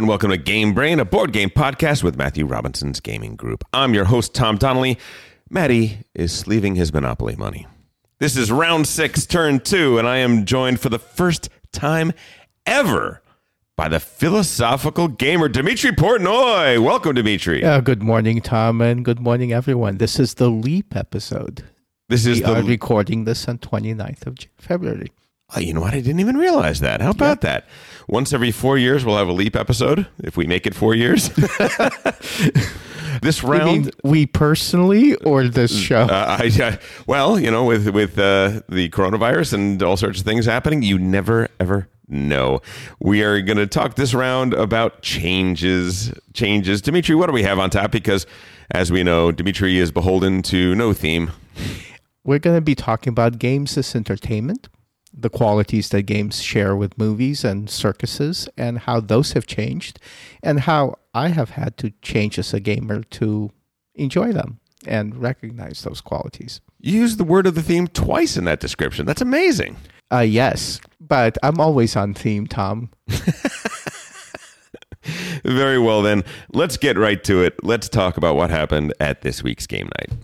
and welcome to Game Brain, a board game podcast with Matthew Robinson's gaming group. I'm your host, Tom Donnelly. Matty is sleeving his Monopoly money. This is round six, turn two, and I am joined for the first time ever by the philosophical gamer, Dimitri Portnoy. Welcome, Dimitri. Good morning, Tom, and good morning, everyone. This is the Leap episode. We are recording this on 29th of February. Oh, you know what? I didn't even realize that. How about that? Once every 4 years, we'll have a Leap episode, if we make it 4 years. This round... You mean we personally or this show? Well, you know, with the coronavirus and all sorts of things happening, you never, ever know. We are going to talk this round about changes. Dimitri, what do we have on top? Because, as we know, Dimitri is beholden to no theme. We're going to be talking about games as entertainment, the qualities that games share with movies and circuses, and how those have changed, and how I have had to change as a gamer to enjoy them and recognize those qualities. You used the word of the theme twice in that description. That's amazing. Yes, but I'm always on theme, Tom. Very well, then. Let's get right to it. Let's talk about what happened at this week's game night.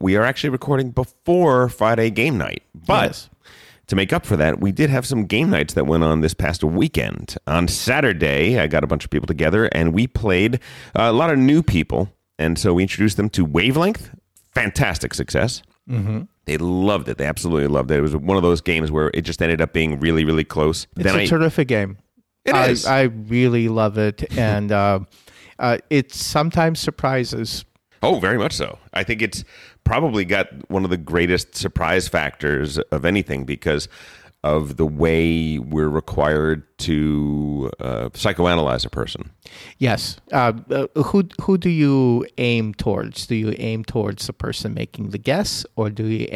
We are actually recording before Friday game night, but to make up for that, we did have some game nights that went on this past weekend. On Saturday, I got a bunch of people together, and we played a lot of new people, and so we introduced them to Wavelength. Fantastic success. Mm-hmm. They loved it. They absolutely loved it. It was one of those games where it just ended up being really, really close. It's a terrific game. It is. I really love it, and it sometimes surprises. Oh, very much so. I think it's probably got one of the greatest surprise factors of anything because of the way we're required to psychoanalyze a person. Yes. Who do you aim towards? Do you aim towards the person making the guess, or do you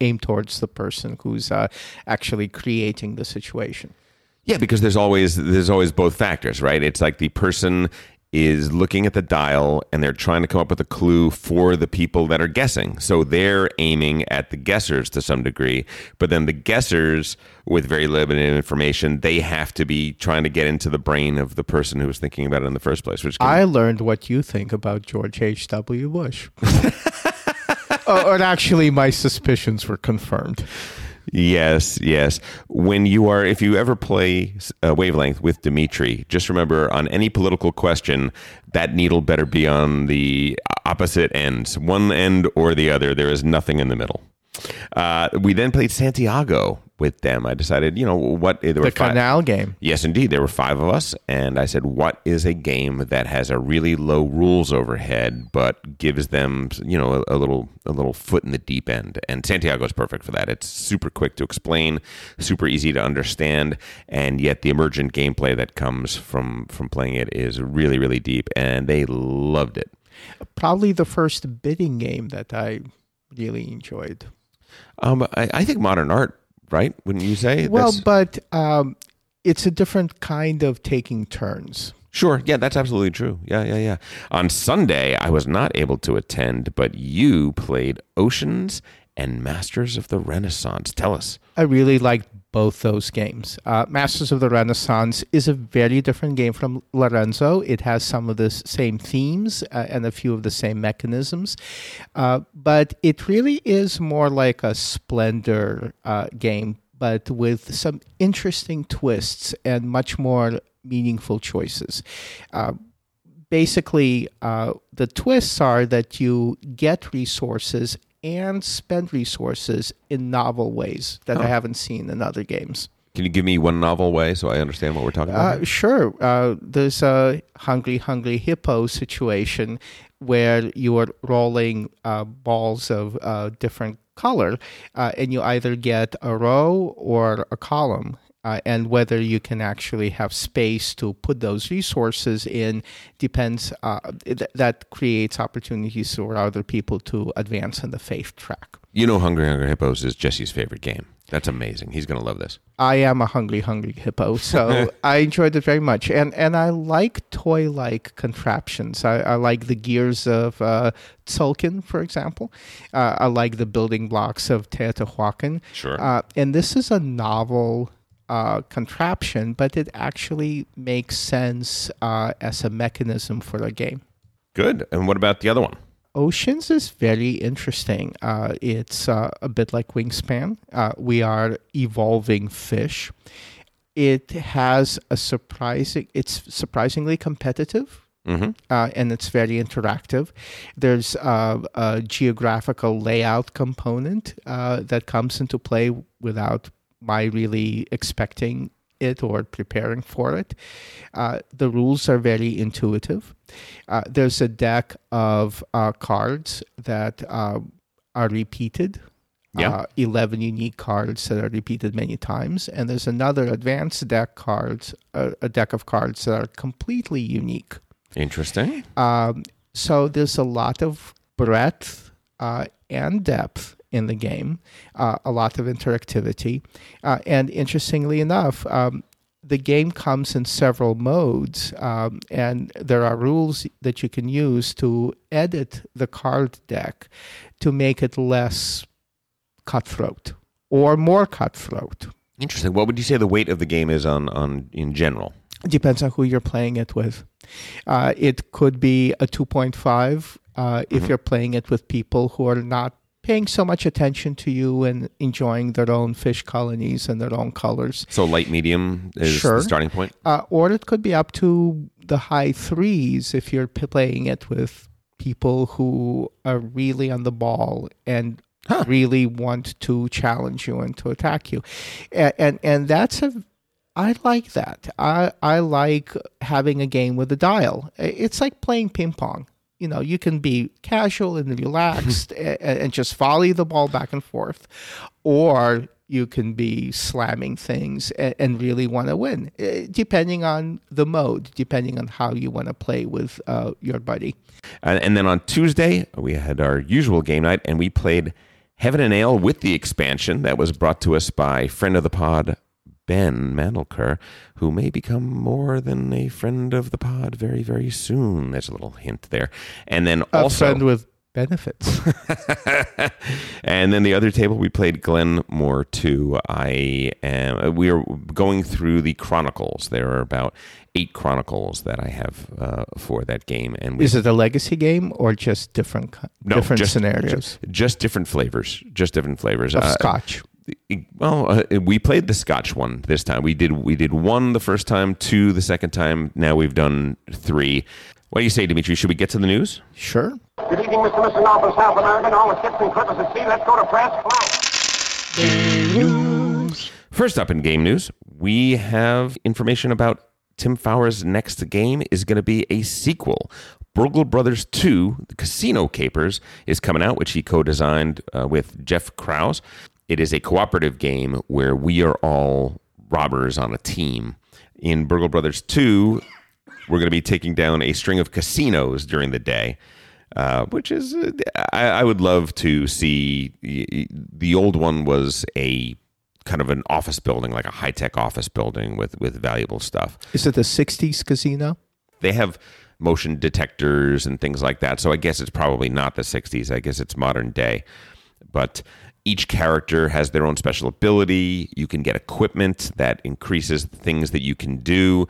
aim towards the person who's actually creating the situation? Yeah, because there's always both factors, right? It's like the person is looking at the dial and they're trying to come up with a clue for the people that are guessing. So they're aiming at the guessers to some degree, but then the guessers with very limited information, they have to be trying to get into the brain of the person who was thinking about it in the first place. I learned what you think about George H.W. Bush. Or actually my suspicions were confirmed. Yes. If you ever play Wavelength with Dimitri, just remember on any political question, that needle better be on the opposite ends, one end or the other. There is nothing in the middle. We then played Santiago with them. I decided, there were five. Canal game. Yes, indeed. There were five of us. And I said, what is a game that has a really low rules overhead, but gives them, a little foot in the deep end? And Santiago is perfect for that. It's super quick to explain, super easy to understand. And yet the emergent gameplay that comes from playing it is really, really deep. And they loved it. Probably the first bidding game that I really enjoyed. I think modern art, right? Wouldn't you say? Well, but it's a different kind of taking turns. Sure. Yeah, that's absolutely true. Yeah. On Sunday, I was not able to attend, but you played Oceans and Masters of the Renaissance. Tell us. I really liked both those games. Masters of the Renaissance is a very different game from Lorenzo. It has some of the same themes and a few of the same mechanisms, but it really is more like a Splendor game, but with some interesting twists and much more meaningful choices. Basically, the twists are that you get resources and spend resources in novel ways that I haven't seen in other games. Can you give me one novel way so I understand what we're talking about? Sure. There's a Hungry Hungry Hippo situation where you are rolling balls of different color, and you either get a row or a column. And whether you can actually have space to put those resources in depends. That creates opportunities for other people to advance on the faith track. Hungry Hungry Hippos is Jesse's favorite game. That's amazing. He's going to love this. I am a hungry, hungry hippo, so I enjoyed it very much. And I like toy-like contraptions. I like the gears of Tzolkin, for example. I like the building blocks of Teotihuacan. Sure. And this is a novel contraption, but it actually makes sense as a mechanism for a game. Good. And what about the other one? Oceans is very interesting. It's a bit like Wingspan. We are evolving fish. It has a surprisingly competitive, mm-hmm. And it's very interactive. There's a geographical layout component that comes into play without my really expecting it or preparing for it. The rules are very intuitive. There's a deck of cards that are repeated. Yeah. 11 unique cards that are repeated many times. And there's another advanced deck cards, a deck of cards that are completely unique. Interesting. So there's a lot of breadth and depth in the game, a lot of interactivity. And interestingly enough, the game comes in several modes, and there are rules that you can use to edit the card deck to make it less cutthroat or more cutthroat. Interesting. What would you say the weight of the game is on in general? Depends on who you're playing it with. It could be a 2.5 if mm-hmm. you're playing it with people who are not paying so much attention to you and enjoying their own fish colonies and their own colors. So light medium is sure. the starting point? Or it could be up to the high threes if you're playing it with people who are really on the ball and really want to challenge you and to attack you. And that's a... I like that. I like having a game with a dial. It's like playing ping pong. You know, you can be casual and relaxed and just volley the ball back and forth, or you can be slamming things and really want to win, depending on the mode, depending on how you want to play with your buddy. And then on Tuesday, we had our usual game night, and we played Heaven and Ale with the expansion that was brought to us by friend of the pod, Ben Mandelker, who may become more than a friend of the pod very, very soon. There's a little hint there. And then also... a friend with benefits. And then the other table, we played Glenmore 2. We are going through the Chronicles. There are about 8 Chronicles that I have for that game. And is it a legacy game or just different scenarios? Just different flavors. Just different flavors. Of scotch. Well, we played the Scotch one this time. We did one the first time, 2 the second time. Now we've done 3. What do you say, Dimitri? Should we get to the news? Sure. Good evening, Mr. and Mrs. North of South America, and all the ships and clippers at sea. Let's go to France. News. First up in game news, we have information about Tim Fowler's next game is going to be a sequel. Burgle Brothers 2, The Casino Capers, is coming out, which he co-designed with Jeff Krause. It is a cooperative game where we are all robbers on a team. In Burgle Brothers 2, we're going to be taking down a string of casinos during the day, which is... I would love to see... The old one was a kind of an office building, like a high-tech office building with valuable stuff. Is it the 60s casino? They have motion detectors and things like that, so I guess it's probably not the 60s. I guess it's modern day, but... Each character has their own special ability. You can get equipment that increases things that you can do.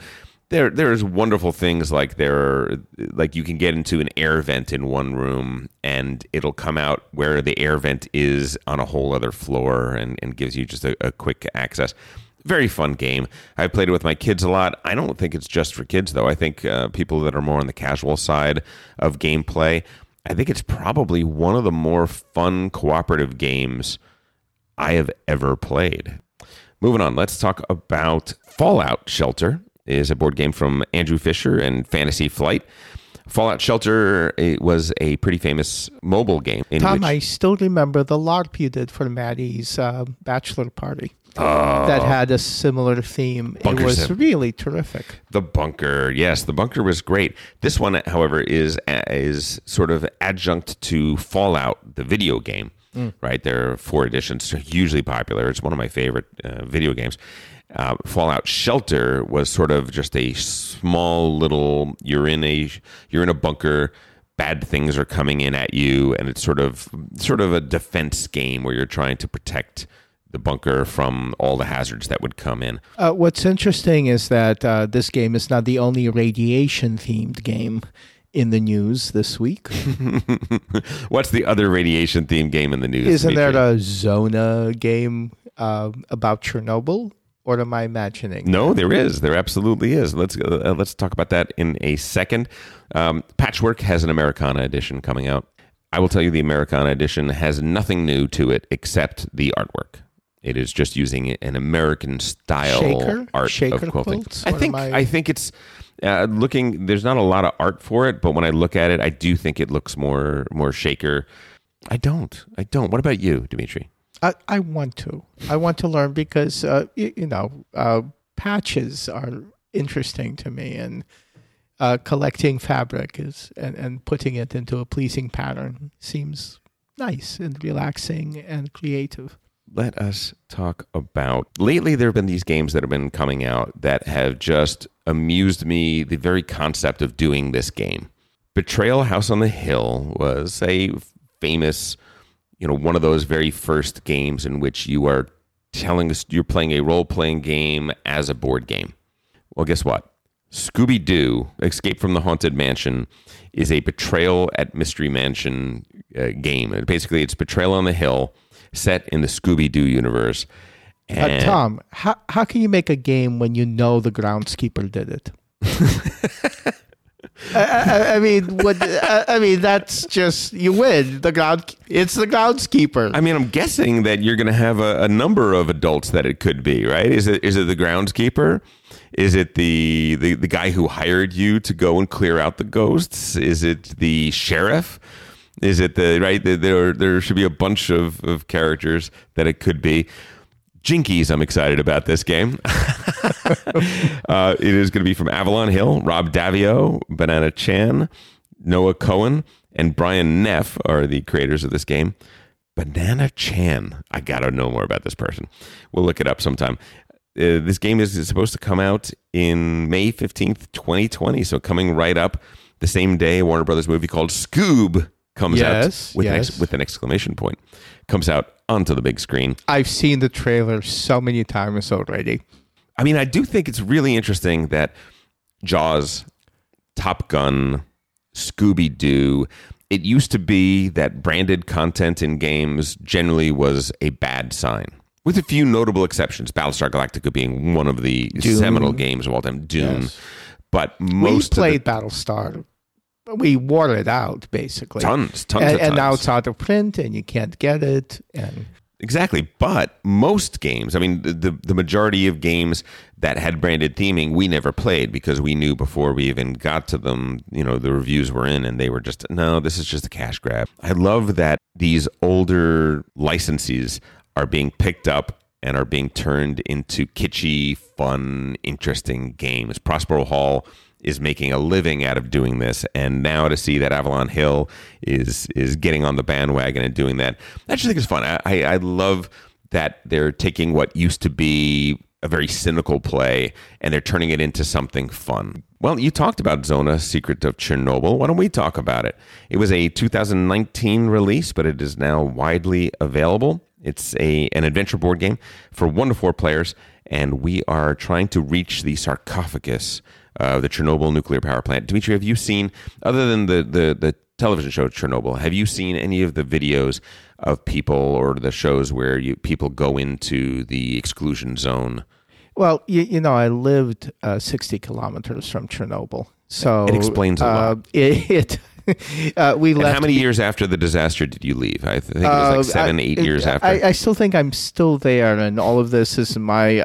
There's wonderful things like you can get into an air vent in one room and it'll come out where the air vent is on a whole other floor and gives you just a quick access. Very fun game. I played it with my kids a lot. I don't think it's just for kids, though. I think people that are more on the casual side of gameplay, I think it's probably one of the more fun cooperative games I have ever played. Moving on, let's talk about Fallout Shelter. It is a board game from Andrew Fisher and Fantasy Flight. Fallout Shelter, it was a pretty famous mobile game. Tom, I still remember the LARP you did for Maddie's bachelor party. That had a similar theme. Bunker, it was really terrific. The Bunker, yes. The Bunker was great. This one, however, is sort of adjunct to Fallout, the video game. right? There are 4 editions, hugely popular. It's one of my favorite video games. Fallout Shelter was sort of just a small little, you're in a bunker, bad things are coming in at you, and it's sort of a defense game where you're trying to protect the bunker from all the hazards that would come in. What's interesting is that this game is not the only radiation-themed game in the news this week. What's the other radiation-themed game in the news? Isn't there the Zona game about Chernobyl? Or am I imagining? No, there is. There absolutely is. Let's talk about that in a second. Patchwork has an Americana edition coming out. I will tell you the Americana edition has nothing new to it except the artwork. It is just using an American style art of quilting. I think it's looking. There's not a lot of art for it, but when I look at it, I do think it looks more shaker. I don't. What about you, Dimitri? I want to. I want to learn because, patches are interesting to me, and collecting fabric is and putting it into a pleasing pattern seems nice and relaxing and creative. Let us talk about... Lately, there have been these games that have been coming out that have just amused me, the very concept of doing this game. Betrayal House on the Hill was a famous... one of those very first games in which you are telling us you're playing a role-playing game as a board game. Well, guess what? Scooby-Doo, Escape from the Haunted Mansion, is a Betrayal at Mystery Mansion game. And basically, it's Betrayal on the Hill set in the Scooby-Doo universe. And Tom, how can you make a game when you know the groundskeeper did it? I mean, that's just, you win. It's the groundskeeper. I mean, I'm guessing that you're going to have a number of adults that it could be, right? Is it the groundskeeper? Is it the guy who hired you to go and clear out the ghosts? Is it the sheriff? Is it there should be a bunch of characters that it could be. Jinkies, I'm excited about this game. It is going to be from Avalon Hill. Rob Davio, Banana Chan, Noah Cohen, and Brian Neff are the creators of this game. Banana Chan. I got to know more about this person. We'll look it up sometime. This game is supposed to come out in May 15th, 2020. So coming right up the same day, Warner Brothers movie called Scoob comes out with an exclamation point. Comes out onto the big screen. I've seen the trailer so many times already. I mean, I do think it's really interesting that Jaws, Top Gun, Scooby-Doo, it used to be that branded content in games generally was a bad sign. With a few notable exceptions, Battlestar Galactica being one of the seminal games of all time, Dune. Yes. But most Battlestar. We wore it out, basically. Tons. And now it's out of print, and you can't get it. Exactly. But most games, I mean, the majority of games that had branded theming, we never played because we knew before we even got to them, the reviews were in, and they were just, no, this is just a cash grab. I love that these older licenses are being picked up and are being turned into kitschy, fun, interesting games. Prospero Hall is making a living out of doing this, and now to see that Avalon Hill is getting on the bandwagon and doing that, I just think it's fun. I love that they're taking what used to be a very cynical play and they're turning it into something fun. Well, you talked about Zona, Secret of Chernobyl. Why don't we talk about it? It was a 2019 release, but it is now widely available. It's an adventure board game for 1 to 4 players, and we are trying to reach the sarcophagus of the Chernobyl nuclear power plant. Dimitri, have you seen, other than the television show Chernobyl, have you seen any of the videos of people or the shows where people go into the exclusion zone? Well, I lived 60 kilometers from Chernobyl. So it explains a lot. We left. And how many years after the disaster did you leave? I think it was like 7, 8 years after. I still think I'm still there, and all of this is my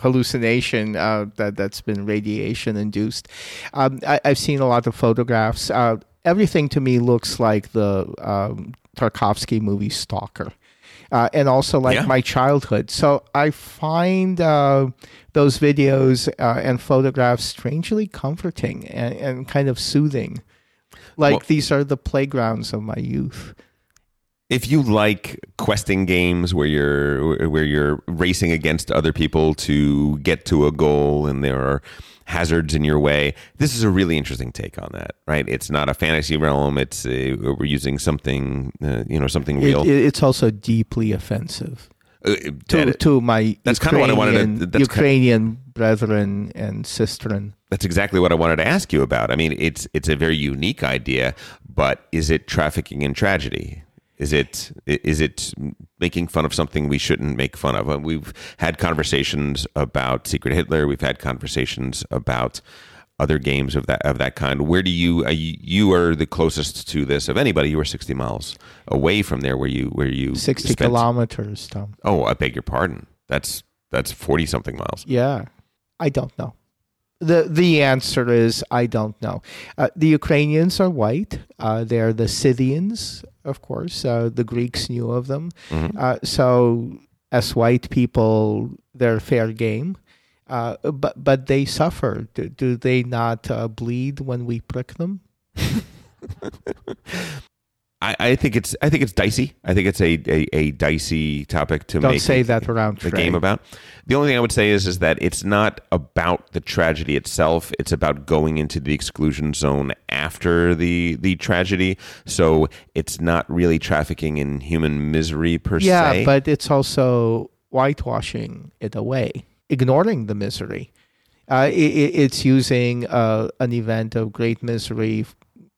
hallucination that's been radiation induced. I've seen a lot of photographs. Everything to me looks like the Tarkovsky movie Stalker. And also my childhood. So I find those videos and photographs strangely comforting and kind of soothing. These are the playgrounds of my youth. If you like questing games where you're racing against other people to get to a goal and there are hazards in your way, this is a really interesting take on that, right? It's not a fantasy realm. It's we're using something, something real. It's also deeply offensive to my Ukrainian brethren and sistren. That's exactly what I wanted to ask you about. I mean, it's a very unique idea, but is it trafficking in tragedy? Is it making fun of something we shouldn't make fun of? We've had conversations about Secret Hitler. We've had conversations about other games of that kind. Where do you are the closest to this of anybody? You were 60 miles away from there. Where you 60 kilometers, Tom. Oh, I beg your pardon. That's 40 something miles. Yeah, I don't know. The answer is I don't know. The Ukrainians are white. They're the Scythians, of course. The Greeks knew of them. Mm-hmm. So as white people, they're fair game. But they suffer. Do they not bleed when we prick them? I think it's dicey. I think it's a dicey topic to make. Don't say that around the game about. The only thing I would say is that it's not about the tragedy itself. It's about going into the exclusion zone after the tragedy. So it's not really trafficking in human misery per se. Yeah, but it's also whitewashing it away, ignoring the misery. It's using an event of great misery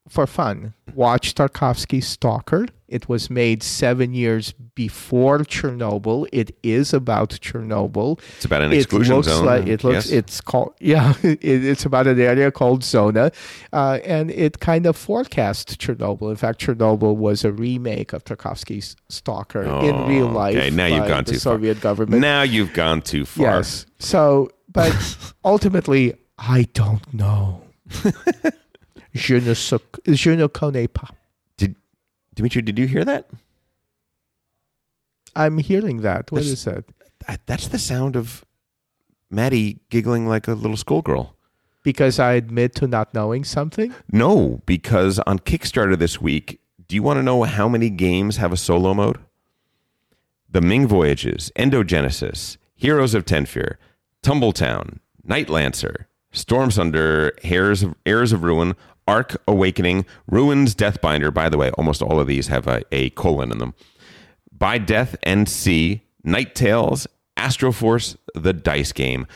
for fun. Watch Tarkovsky's Stalker. It was made 7 years before Chernobyl. It is about Chernobyl. It's about an exclusion zone. It's called. Yeah, it's about an area called Zona, and it kind of forecasts Chernobyl. In fact, Chernobyl was a remake of Tarkovsky's Stalker in real life. Okay, now you've gone too far. Soviet government. Now you've gone too far. Yes. So, but ultimately, I don't know. Je ne connais pas. Dimitri, did you hear that? I'm hearing that. What is that? That's the sound of Maddie giggling like a little schoolgirl. Because I admit to not knowing something? No, because on Kickstarter this week, do you want to know how many games have a solo mode? The Ming Voyages, Endogenesis, Heroes of Tenfear, Tumbletown, Nightlancer, Storms Under, Heirs of Ruin, Ark Awakening, Ruins, Deathbinder. By the way, almost all of these have a colon in them. By Death and Sea, Night Tales, Astroforce, The Dice Game.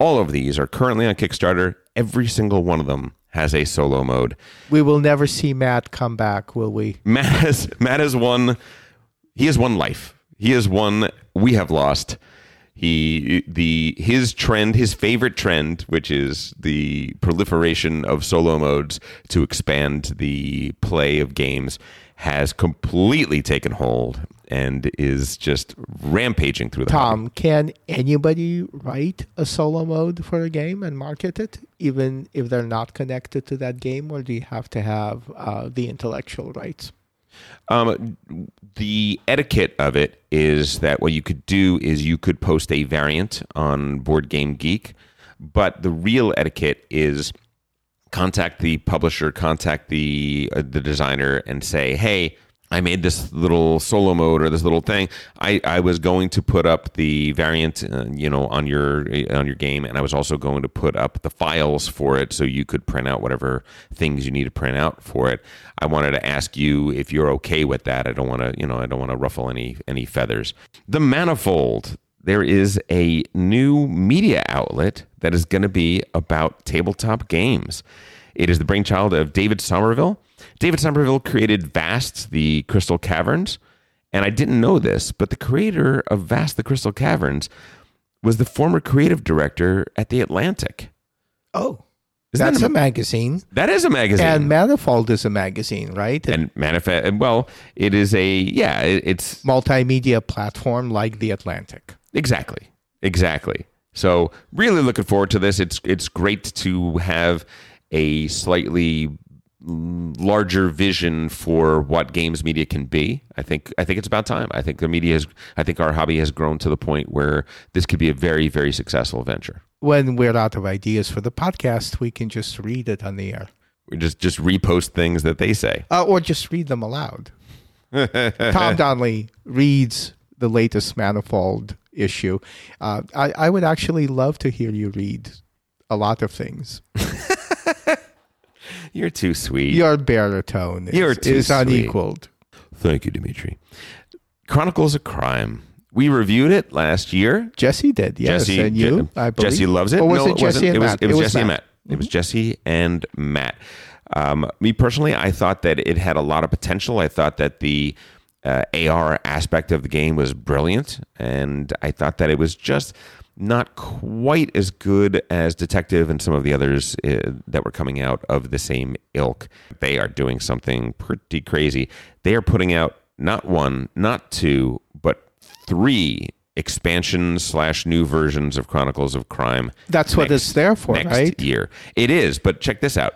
All of these are currently on Kickstarter. Every single one of them has a solo mode. We will never see Matt come back, will we? Matt has won. He has won life. He has won. We have lost. His favorite trend, which is the proliferation of solo modes to expand the play of games, has completely taken hold and is just rampaging through the hobby. Tom, can anybody write a solo mode for a game and market it, even if they're not connected to that game, or do you have to have the intellectual rights? The etiquette of it is that what you could do is you could post a variant on Board Game Geek, but the real etiquette is contact the publisher, contact the designer, and say, "Hey, I made this little solo mode or this little thing. I was going to put up the variant, on your game, and I was also going to put up the files for it so you could print out whatever things you need to print out for it. I wanted to ask you if you're okay with that. I don't want to, ruffle any feathers." The Manifold. There is a new media outlet that is going to be about tabletop games. It is the brainchild of David Somerville. David Somerville created Vast, the Crystal Caverns. And I didn't know this, but the creator of Vast, the Crystal Caverns was the former creative director at The Atlantic. Oh, that's a magazine. That is a magazine. And Manifold is a magazine, right? And Manifold, well, it is it's multimedia platform like The Atlantic. Exactly. So really looking forward to this. It's great to have a slightly larger vision for what games media can be. I think it's about time. I think our hobby has grown to the point where this could be a very, very successful venture. When we're out of ideas for the podcast, we can just read it on the air. We just repost things that they say, or just read them aloud. Tom Donnelly reads the latest Manifold issue. I would actually love to hear you read a lot of things. You're too sweet. Your baritone is unequaled. Thank you, Dimitri. Chronicles of Crime. We reviewed it last year. Jesse did, yes. Jesse, and you, I believe. Jesse loves it. Or was it Jesse and Matt? It was Jesse and Matt. It was Jesse and Matt. Me personally, I thought that it had a lot of potential. I thought that the AR aspect of the game was brilliant. And I thought that it was just not quite as good as Detective and some of the others that were coming out of the same ilk. They are doing something pretty crazy. They are putting out not one, not two, but 3 expansions / new versions of Chronicles of Crime. That's what it's there for, right? Next year. It is, but check this out.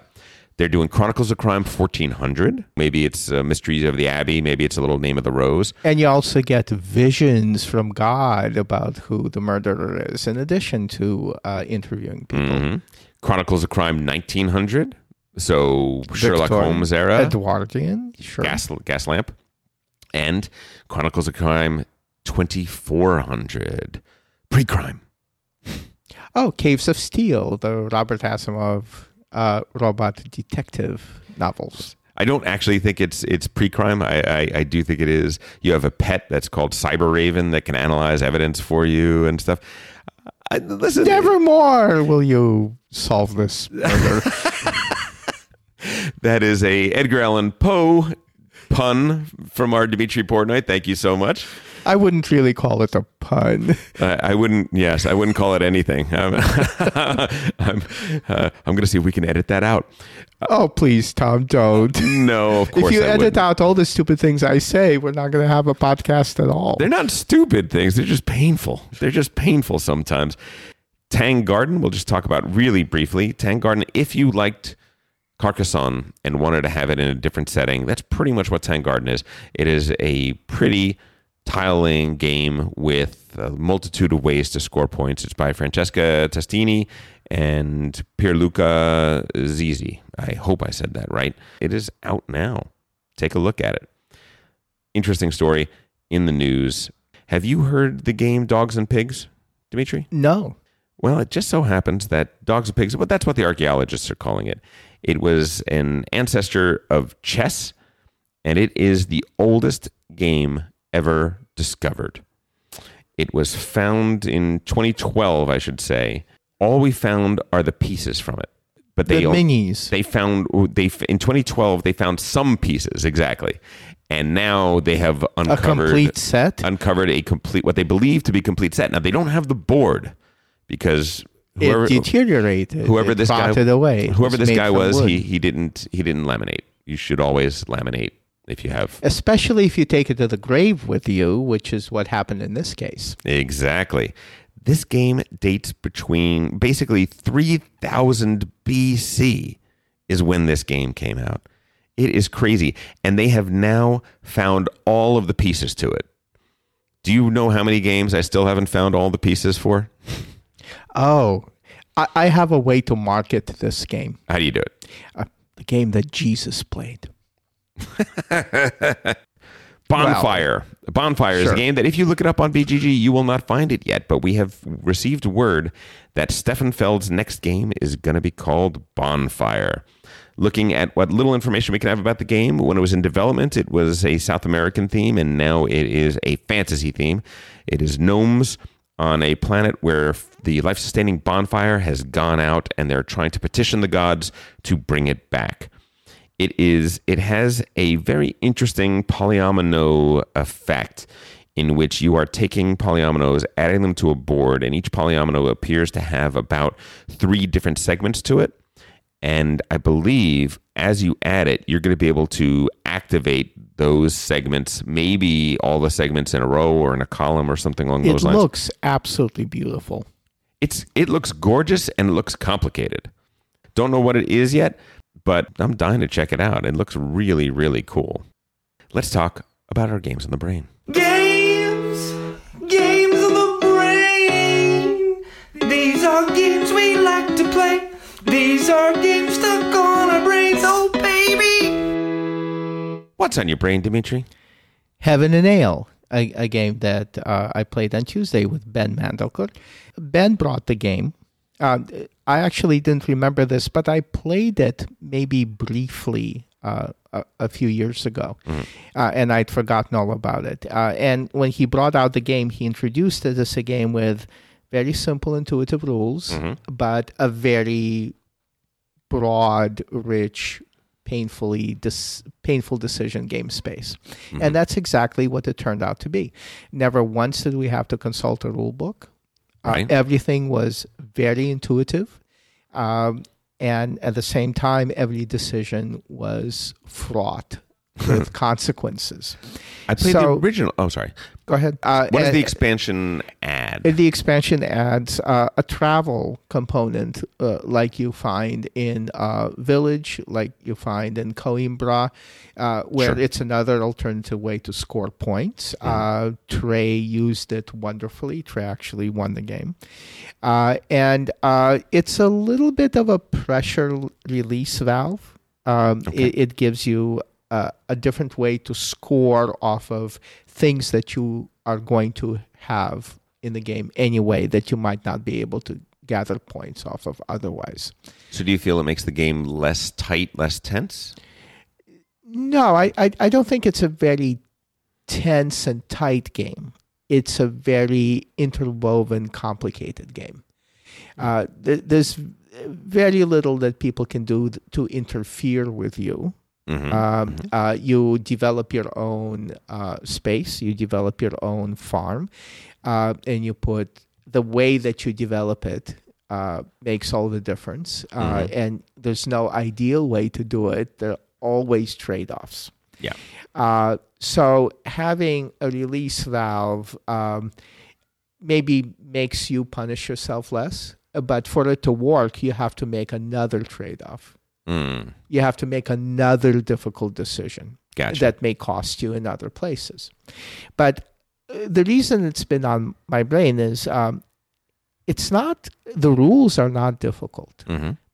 They're doing Chronicles of Crime 1400. Maybe it's Mysteries of the Abbey. Maybe it's a little Name of the Rose. And you also get visions from God about who the murderer is, in addition to interviewing people. Mm-hmm. Chronicles of Crime 1900. So Sherlock Holmes era. Edwardian. Sure. Gas lamp. And Chronicles of Crime 2400. Pre-crime. Oh, Caves of Steel, the Robert Asimov... robot detective novels. I don't actually think it's pre-crime. I do think it is. You have a pet that's called Cyber Raven that can analyze evidence for you and stuff. Listen, nevermore will you solve this murder. That is a Edgar Allan Poe pun from our Dimitri Portnoy. Thank you so much. I wouldn't really call it a pun. I wouldn't. Yes, I wouldn't call it anything. I'm going to see if we can edit that out. Oh, please, Tom, don't. No, of course. If you edit out all the stupid things I say, we're not going to have a podcast at all. They're not stupid things. They're just painful. They're just painful sometimes. Tang Garden, we'll just talk about really briefly. Tang Garden, if you liked Carcassonne and wanted to have it in a different setting, that's pretty much what Tang Garden is. It is a pretty... tiling game with a multitude of ways to score points. It's by Francesca Testini and Pierluca Zizi. I hope I said that right. It is out now. Take a look at it. Interesting story in the news. Have you heard the game Dogs and Pigs, Dimitri? No. Well, it just so happens that Dogs and Pigs, but that's what the archaeologists are calling it. It was an ancestor of chess, and it is the oldest game ever discovered. It was found in 2012, I should say. All we found are the pieces from it, but they minis. In 2012 they found some pieces exactly, and now they have uncovered a complete, what they believe to be complete set. Now they don't have the board because it deteriorated. Whoever this guy was, he didn't laminate. You should always laminate. If you have. Especially if you take it to the grave with you, which is what happened in this case. Exactly. This game dates between basically 3000 BC is when this game came out. It is crazy. And they have now found all of the pieces to it. Do you know how many games I still haven't found all the pieces for? Oh, I have a way to market this game. How do you do it? The game that Jesus played. Bonfire. Wow. Bonfire is a game that if you look it up on BGG, you will not find it yet. But we have received word that Steffenfeld's next game is going to be called Bonfire. Looking at what little information we can have about the game, when it was in development, it was a South American theme, and now it is a fantasy theme. It is gnomes on a planet where the life-sustaining bonfire has gone out, and they're trying to petition the gods to bring it back. It has a very interesting polyomino effect in which you are taking polyominoes, adding them to a board, and each polyomino appears to have about 3 different segments to it. And I believe as you add it, you're going to be able to activate those segments, maybe all the segments in a row or in a column or something along those lines. It looks absolutely beautiful. It looks gorgeous and it looks complicated. Don't know what it is yet. But I'm dying to check it out. It looks really, really cool. Let's talk about our games on the brain. Games on the brain. These are games we like to play. These are games stuck on our brains, oh baby. What's on your brain, Dimitri? Heaven and Ale, a game that I played on Tuesday with Ben Mandelker. Ben brought the game. I actually didn't remember this, but I played it maybe briefly a few years ago, and I'd forgotten all about it. And when he brought out the game, he introduced it as a game with very simple, intuitive rules, but a very broad, rich, painful decision game space. And that's exactly what it turned out to be. Never once did we have to consult a rule book. Everything was very intuitive. And at the same time, every decision was fraught with consequences. I played the original. Oh, sorry. Go ahead. What does the expansion add? The expansion adds a travel component, like you find in Village, like you find in Coimbra, where it's another alternative way to score points. Trey used it wonderfully. Trey actually won the game. And it's a little bit of a pressure release valve. It gives you a different way to score off of things that you are going to have in the game anyway that you might not be able to gather points off of otherwise. So do you feel it makes the game less tight, less tense? No, I don't think it's a very tense and tight game. It's a very interwoven, complicated game. There's very little that people can do to interfere with you. You develop your own space, you develop your own farm, and you put the way that you develop it makes all the difference. And there's no ideal way to do it. There are always trade-offs. Yeah. So having a release valve maybe makes you punish yourself less, but for it to work, you have to make another trade-off. You have to make another difficult decision that may cost you in other places. But the reason it's been on my brain is it's not, the rules are not difficult,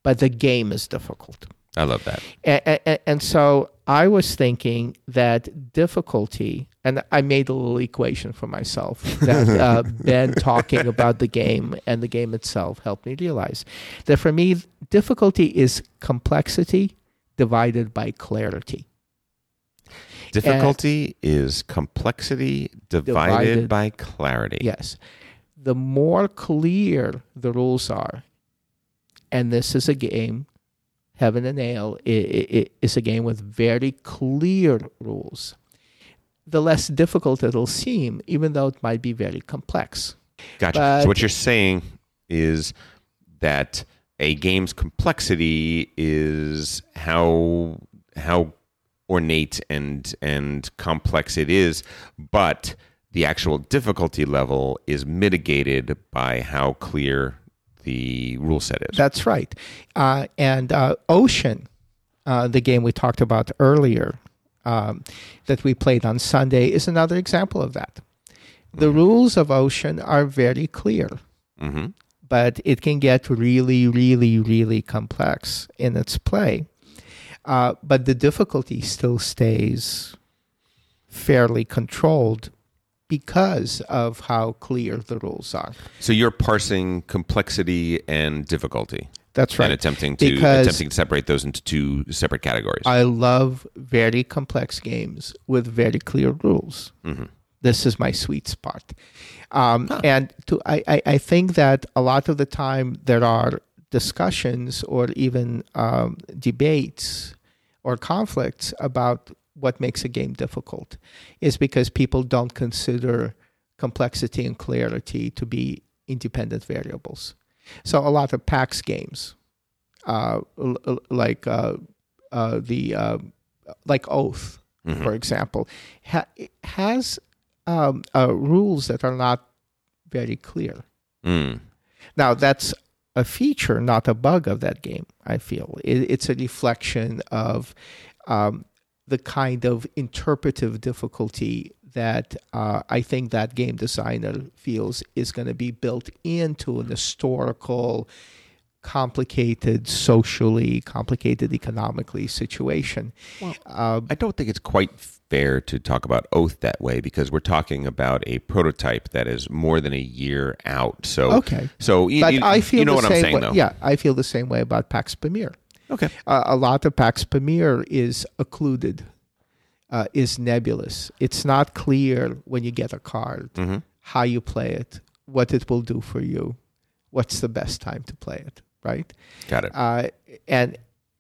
but the game is difficult. I love that. And so I was thinking that difficulty, and I made a little equation for myself that Ben talking about the game and the game itself helped me realize that for me, difficulty is complexity divided by clarity. Difficulty is complexity divided by clarity. Yes. The more clear the rules are, and this is a game, Heaven and Ale is a game with very clear rules, the less difficult it'll seem, even though it might be very complex. Gotcha. But so what you're saying is that a game's complexity is how ornate and complex it is, but the actual difficulty level is mitigated by how clear the rule set is. That's right. And Ocean, the game we talked about earlier that we played on Sunday, is another example of that. The rules of Ocean are very clear, but it can get really, really, really complex in its play. But the difficulty still stays fairly controlled because of how clear the rules are. So you're parsing complexity and difficulty. That's right. And attempting to separate those into two separate categories. I love very complex games with very clear rules. This is my sweet spot. And I think that a lot of the time there are discussions or even debates or conflicts about what makes a game difficult is because people don't consider complexity and clarity to be independent variables. So a lot of PAX games, like Oath, for example, has rules that are not very clear. Now that's a feature, not a bug of that game. I feel it's a reflection of the kind of interpretive difficulty that I think that game designer feels is going to be built into an historical complicated socially, complicated economically situation. Well, I don't think it's quite fair to talk about Oath that way, because we're talking about a prototype that is more than a year out. So, okay. So you know what I'm saying, though. Yeah, I feel the same way about Pax Pamir. Okay. A lot of Pax Pamir is occluded, is nebulous. It's not clear when you get a card mm-hmm. how you play it, what it will do for you, what's the best time to play it. Right? Got it. And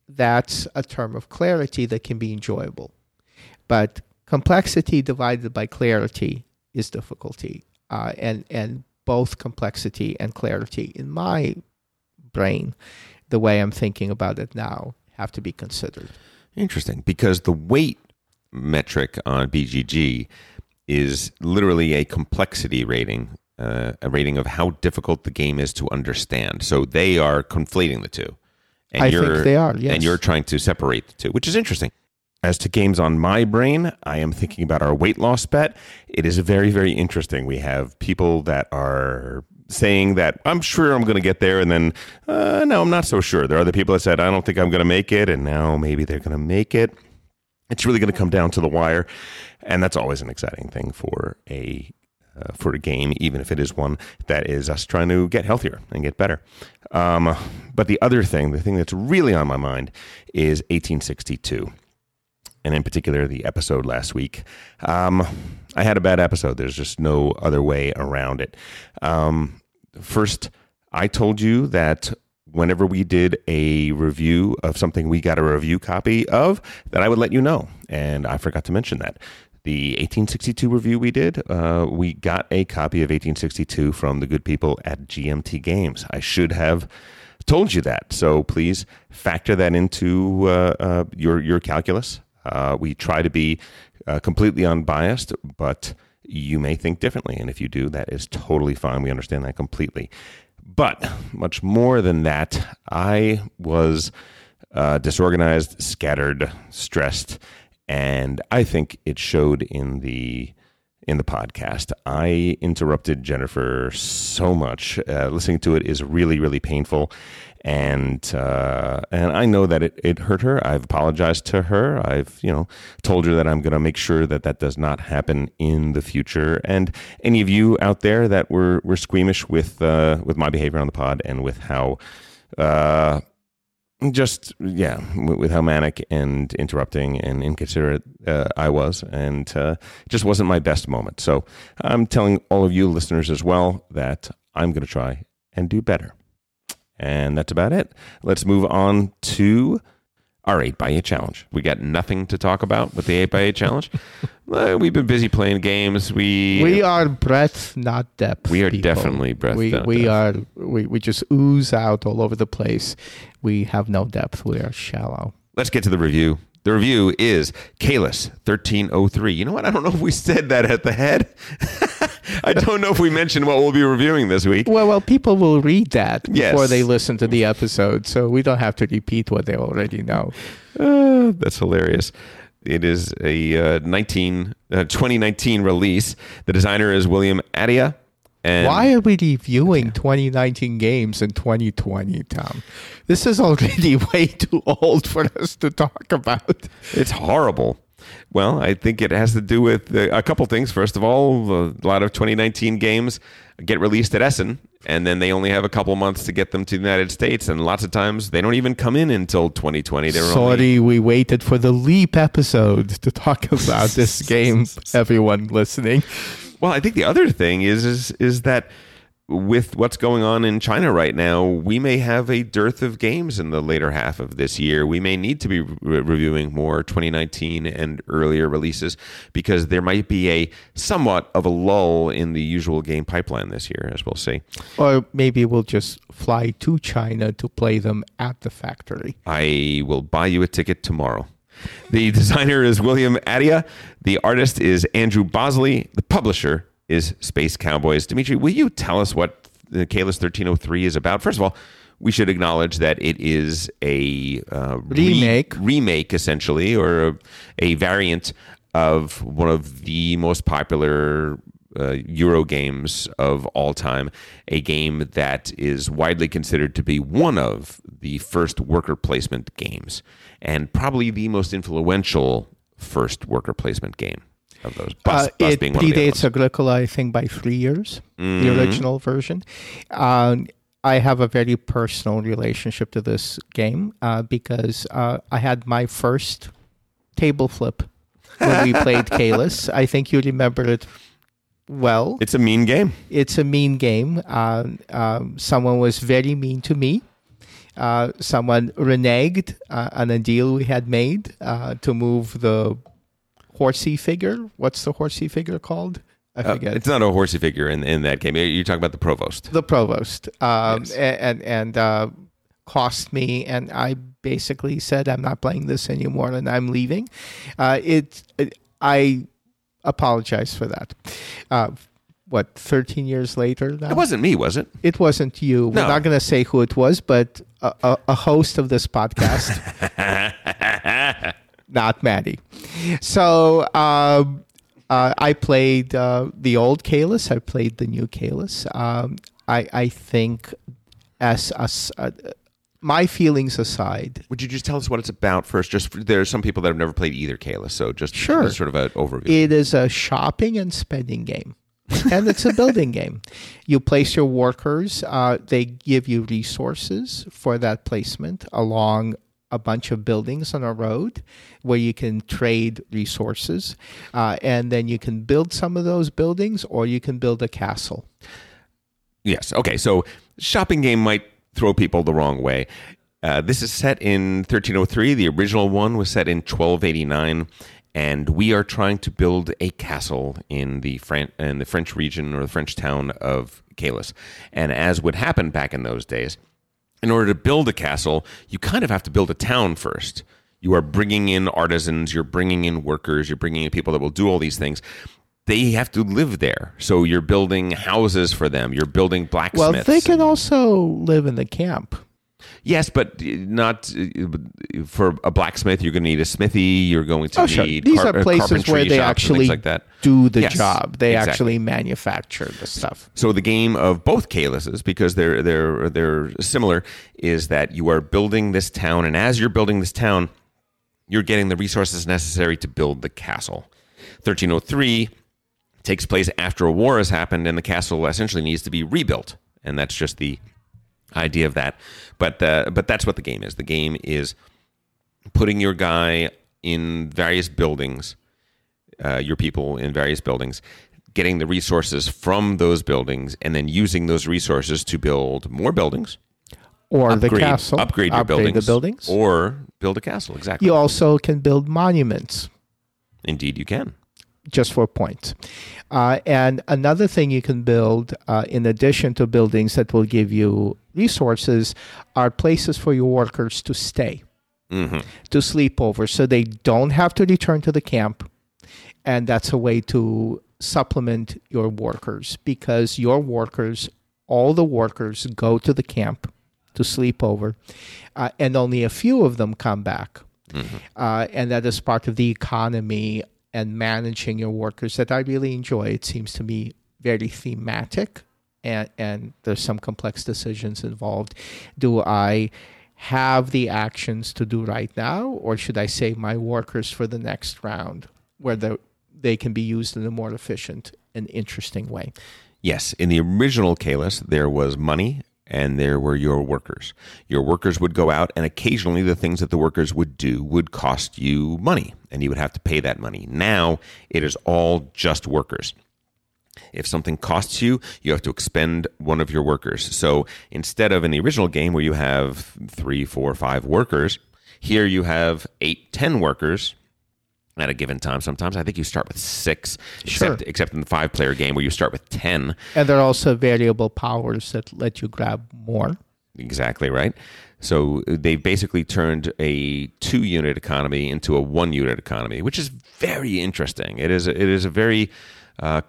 that's a term of clarity that can be enjoyable. But complexity divided by clarity is difficulty. And both complexity and clarity in my brain, the way I'm thinking about it now, have to be considered. Interesting, because the weight metric on BGG is literally a complexity rating. A rating of how difficult the game is to understand. So they are conflating the two. And I think they are, yes. And you're trying to separate the two, which is interesting. As to games on my brain, I am thinking about our weight loss bet. It is very, very interesting. We have people that are saying that I'm sure I'm going to get there, and then, no, I'm not so sure. There are other people that said, I don't think I'm going to make it, and now maybe they're going to make it. It's really going to come down to the wire, and that's always an exciting thing for a game, even if it is one that is us trying to get healthier and get better. But the thing that's really on my mind is 1862. And in particular, the episode last week. I had a bad episode. There's just no other way around it. First, I told you that whenever we did a review of something we got a review copy of, that I would let you know. And I forgot to mention that. The 1862 review we did, we got a copy of 1862 from the good people at GMT Games. I should have told you that, so please factor that into your calculus. We try to be completely unbiased, but you may think differently, and if you do, that is totally fine. We understand that completely. But much more than that, I was disorganized, scattered, stressed. And I think it showed in the podcast. I interrupted Jennifer so much. Listening to it is really, really painful, and I know that it hurt her. I've apologized to her. I've told her that I'm going to make sure that does not happen in the future. And any of you out there that were squeamish with my behavior on the pod and with how. With how manic and interrupting and inconsiderate I was, and just wasn't my best moment. So I'm telling all of you listeners as well that I'm going to try and do better. And that's about it. Let's move on to our 8x8 challenge. We got nothing to talk about with the 8x8 challenge. We've been busy playing games. We are breadth, not depth. We are definitely breadth, not depth. We just ooze out all over the place. We have no depth. We are shallow. Let's get to the review. The review is Kalis 1303. You know what? I don't know if we said that at the head. I don't know if we mentioned what we'll be reviewing this week. Well, people will read that before they listen to the episode, so we don't have to repeat what they already know. That's hilarious. It is a 2019 release. The designer is William Adia. And why are we reviewing 2019 games in 2020, Tom? This is already way too old for us to talk about. It's horrible. Well, I think it has to do with a couple things. First of all, a lot of 2019 games get released at Essen, and then they only have a couple months to get them to the United States, and lots of times they don't even come in until 2020. We waited for the Leap episode to talk about this game, everyone listening. Well, I think the other thing is that with what's going on in China right now, we may have a dearth of games in the later half of this year. We may need to be reviewing more 2019 and earlier releases, because there might be a somewhat of a lull in the usual game pipeline this year, as we'll see. Or maybe we'll just fly to China to play them at the factory. I will buy you a ticket tomorrow. The designer is William Adia. The artist is Andrew Bosley. The publisher is Space Cowboys. Dimitri, will you tell us what the Kalis 1303 is about? First of all, we should acknowledge that it is a remake, essentially, or a variant of one of the most popular Euro games of all time, a game that is widely considered to be one of the first worker placement games, and probably the most influential first worker placement game of those. Bus it being one predates of Agricola, I think, by 3 years, mm-hmm. the original version. I have a very personal relationship to this game because I had my first table flip when we played Kalis. I think you remember it well. It's a mean game. Someone was very mean to me. Someone reneged on a deal we had made to move the horsey figure. What's the horsey figure called? I forget. It's not a horsey figure in that game. You're talking about the provost. The provost. Yes. And cost me, and I basically said, I'm not playing this anymore, and I'm leaving. I apologize for that. 13 years later now? It wasn't me, was it? It wasn't you. No. We're not going to say who it was, but a host of this podcast. Not Maddie. So... I played the old Kalis. I played the new Kalis. I think, my feelings aside... Would you just tell us what it's about first? Just there are some people that have never played either Kalis, so just sure. Sort of an overview. It is a shopping and spending game, and it's a building game. You place your workers. They give you resources for that placement along a bunch of buildings on a road where you can trade resources. And then you can build some of those buildings, or you can build a castle. Yes. Okay. So shopping game might throw people the wrong way. This is set in 1303. The original one was set in 1289. And we are trying to build a castle in the French region, or the French town of Kalis. And as would happen back in those days, in order to build a castle, you kind of have to build a town first. You are bringing in artisans, you're bringing in workers, you're bringing in people that will do all these things. They have to live there. So you're building houses for them. You're building blacksmiths. Well, they can also live in the camp. Yes, but not for a blacksmith. You're going to need a smithy. You're going to need these are places where they actually like do the job. They actually manufacture the stuff. So the game of both Kalises, because they're similar, is that you are building this town, and as you're building this town, you're getting the resources necessary to build the castle. 1303 takes place after a war has happened, and the castle essentially needs to be rebuilt, and that's just the idea of that, but that's what the game is. The game is putting your guy in various buildings, your people in various buildings, getting the resources from those buildings, and then using those resources to build more buildings, or the castle, upgrade the buildings, or build a castle. Exactly. You also can build monuments. Indeed, you can. Just for points. And another thing you can build, in addition to buildings that will give you resources, are places for your workers to stay, mm-hmm. to sleep over, so they don't have to return to the camp. And that's a way to supplement your workers, because all the workers go to the camp to sleep over, and only a few of them come back. Mm-hmm. And that is part of the economy and managing your workers that I really enjoy. It seems to me very thematic, and there's some complex decisions involved. Do I have the actions to do right now, or should I save my workers for the next round where they can be used in a more efficient and interesting way? Yes. In the original Kalis, there was money and there were your workers. Your workers would go out, and occasionally the things that the workers would do would cost you money, and you would have to pay that money. Now, it is all just workers. If something costs you, you have to expend one of your workers. So instead of in the original game where you have 3, 4, 5 workers, here you have 8, 10 workers at a given time. Sometimes I think you start with 6, except in the 5-player game where you start with 10. And there are also variable powers that let you grab more. Exactly right. So they basically turned a 2-unit economy into a 1-unit economy, which is very interesting. It is a very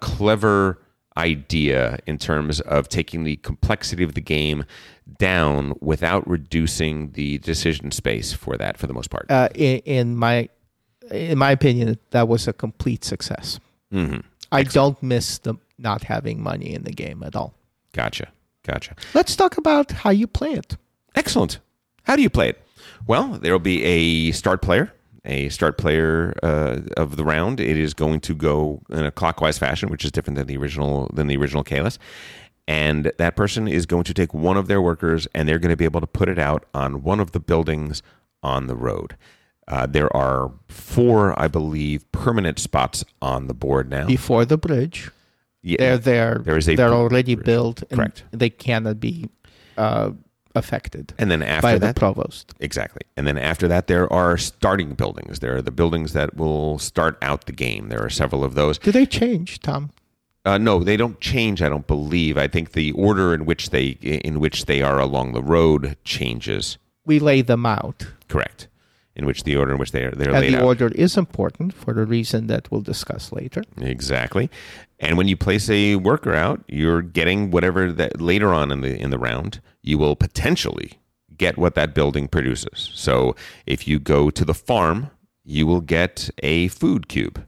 clever idea in terms of taking the complexity of the game down without reducing the decision space for that, for the most part. In my opinion, that was a complete success. Mm-hmm. I don't miss the not having money in the game at all. Gotcha. Let's talk about how you play it. Excellent. How do you play it? Well, there will be a start player of the round. It is going to go in a clockwise fashion, which is different than the original Kalis. And that person is going to take one of their workers, and they're going to be able to put it out on one of the buildings on the road. There are 4, I believe, permanent spots on the board now. Before the bridge. Yeah, they're there. They're already bridge. Built. And correct. They cannot be affected. And then after by that, the provost. Exactly. And then after that, there are starting buildings. There are the buildings that will start out the game. There are several of those. Do they change, Tom? No, they don't change. I don't believe. I think the order in which they are along the road changes. We lay them out. Correct. In which the order in which they're laid out. And the order is important for the reason that we'll discuss later. Exactly. And when you place a worker out, you're getting whatever that later on in the round, you will potentially get what that building produces. So if you go to the farm, you will get a food cube.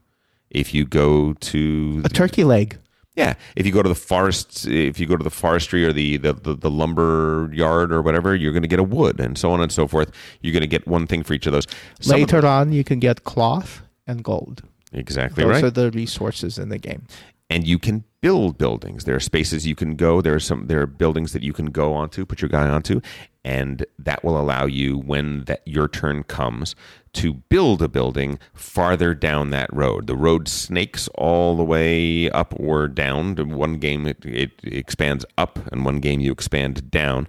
If you go to... a turkey leg. Yeah. If you go to the forest, if you go to the forestry or the lumber yard or whatever, you're going to get a wood and so on and so forth. You're going to get one thing for each of those. Later on, you can get cloth and gold. Exactly right. Those are the resources in the game. And you can build buildings. There are spaces you can go. There are buildings that you can go onto, put your guy onto, and that will allow you when your turn comes to build a building farther down that road. The road snakes all the way up or down. One game it expands up, and one game you expand down.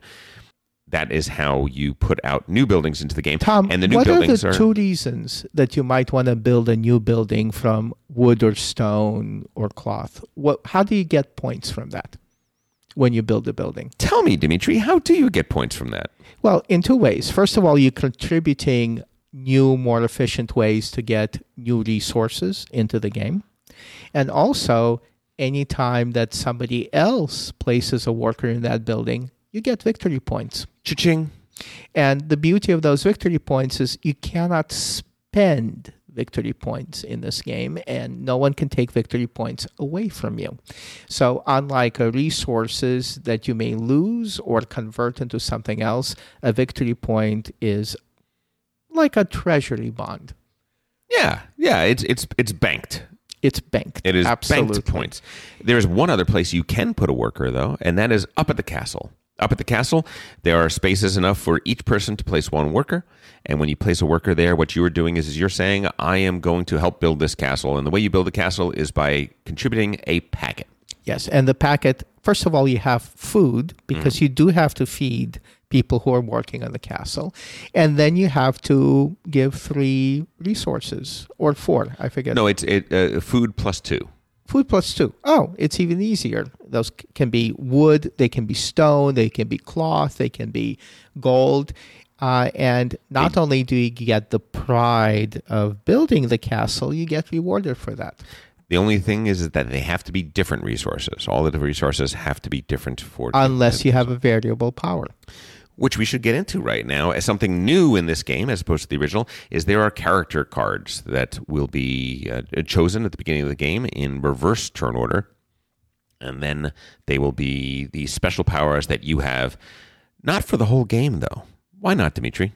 That is how you put out new buildings into the game. Tom, and the new what are the two reasons that you might want to build a new building from wood or stone or cloth? How do you get points from that when you build a building? Tell me, Dimitri, how do you get points from that? Well, in two ways. First of all, you're contributing new, more efficient ways to get new resources into the game. And also, any time that somebody else places a worker in that building, you get victory points. Cha-ching. And the beauty of those victory points is you cannot spend victory points in this game, and no one can take victory points away from you. So unlike resources that you may lose or convert into something else, a victory point is like a treasury bond. Yeah, it's banked. It's banked. It is absolutely. Banked points. There is one other place you can put a worker, though, and that is up at the castle. Up at the castle, there are spaces enough for each person to place one worker. And when you place a worker there, what you are doing is you're saying, I am going to help build this castle. And the way you build a castle is by contributing a packet. Yes. And the packet, first of all, you have food because you do have to feed people who are working on the castle. And then you have to give 3 resources or 4. I forget. No, it's food plus 2. Food plus 2. Oh, it's even easier. Those can be wood, they can be stone, they can be cloth, they can be gold. And not only do you get the pride of building the castle, you get rewarded for that. The only thing is that they have to be different resources. All the resources have to be different for... unless you have a variable power. Which we should get into right now. As something new in this game, as opposed to the original, is there are character cards that will be chosen at the beginning of the game in reverse turn order. And then they will be the special powers that you have. Not for the whole game, though. Why not, Dimitri?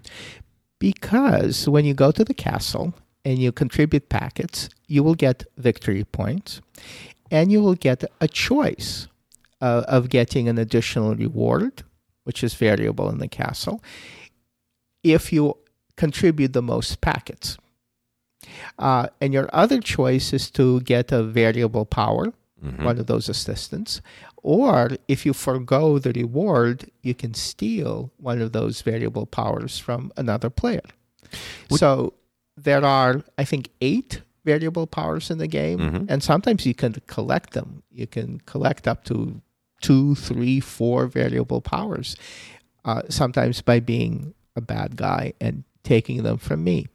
Because when you go to the castle and you contribute packets, you will get victory points. And you will get a choice of getting an additional reward, which is variable in the castle, if you contribute the most packets. And your other choice is to get a variable power, one of those assistants, or if you forgo the reward, you can steal one of those variable powers from another player. So there are, I think, 8 variable powers in the game, and sometimes you can collect them. You can collect up to 2, 3, 4 variable powers, sometimes by being a bad guy and taking them from me.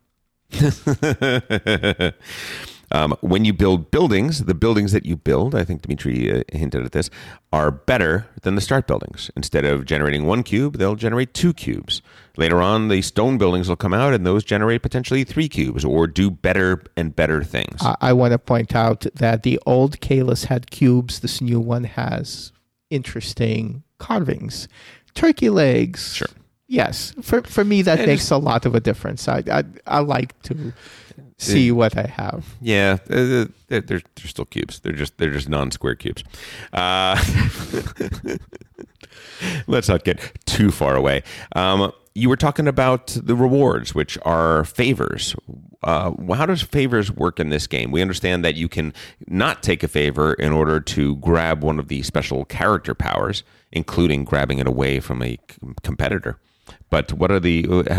When you build buildings, the buildings that you build, I think Dimitri hinted at this, are better than the start buildings. Instead of generating one cube, they'll generate two cubes. Later on, the stone buildings will come out and those generate potentially three cubes or do better and better things. I want to point out that the old Kalis had cubes. This new one has interesting carvings. Turkey legs. Sure. Yes. For me, that and makes a lot of a difference. I like to see what I have. Yeah. They're still cubes. They're just non-square cubes. Let's not get too far away. You were talking about the rewards, which are favors. How does favors work in this game? We understand that you can not take a favor in order to grab one of the special character powers, including grabbing it away from a competitor. But how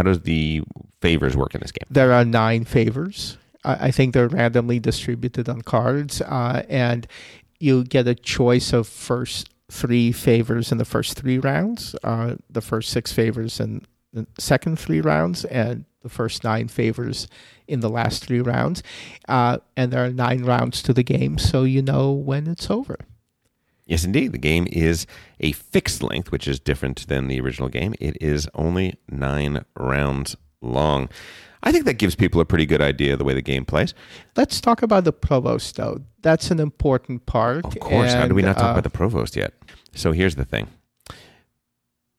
does the favors work in this game? There are 9 favors. I think they're randomly distributed on cards, and you get a choice of first 3 favors in the first 3 rounds, the first 6 favors in the second 3 rounds, and the first 9 favors in the last 3 rounds. And there are 9 rounds to the game, so you know when it's over. Yes, indeed. The game is a fixed length, which is different than the original game. It is only 9 rounds long. I think that gives people a pretty good idea of the way the game plays. Let's talk about the provost, though. That's an important part. Of course. How do we not talk about the provost yet? So here's the thing.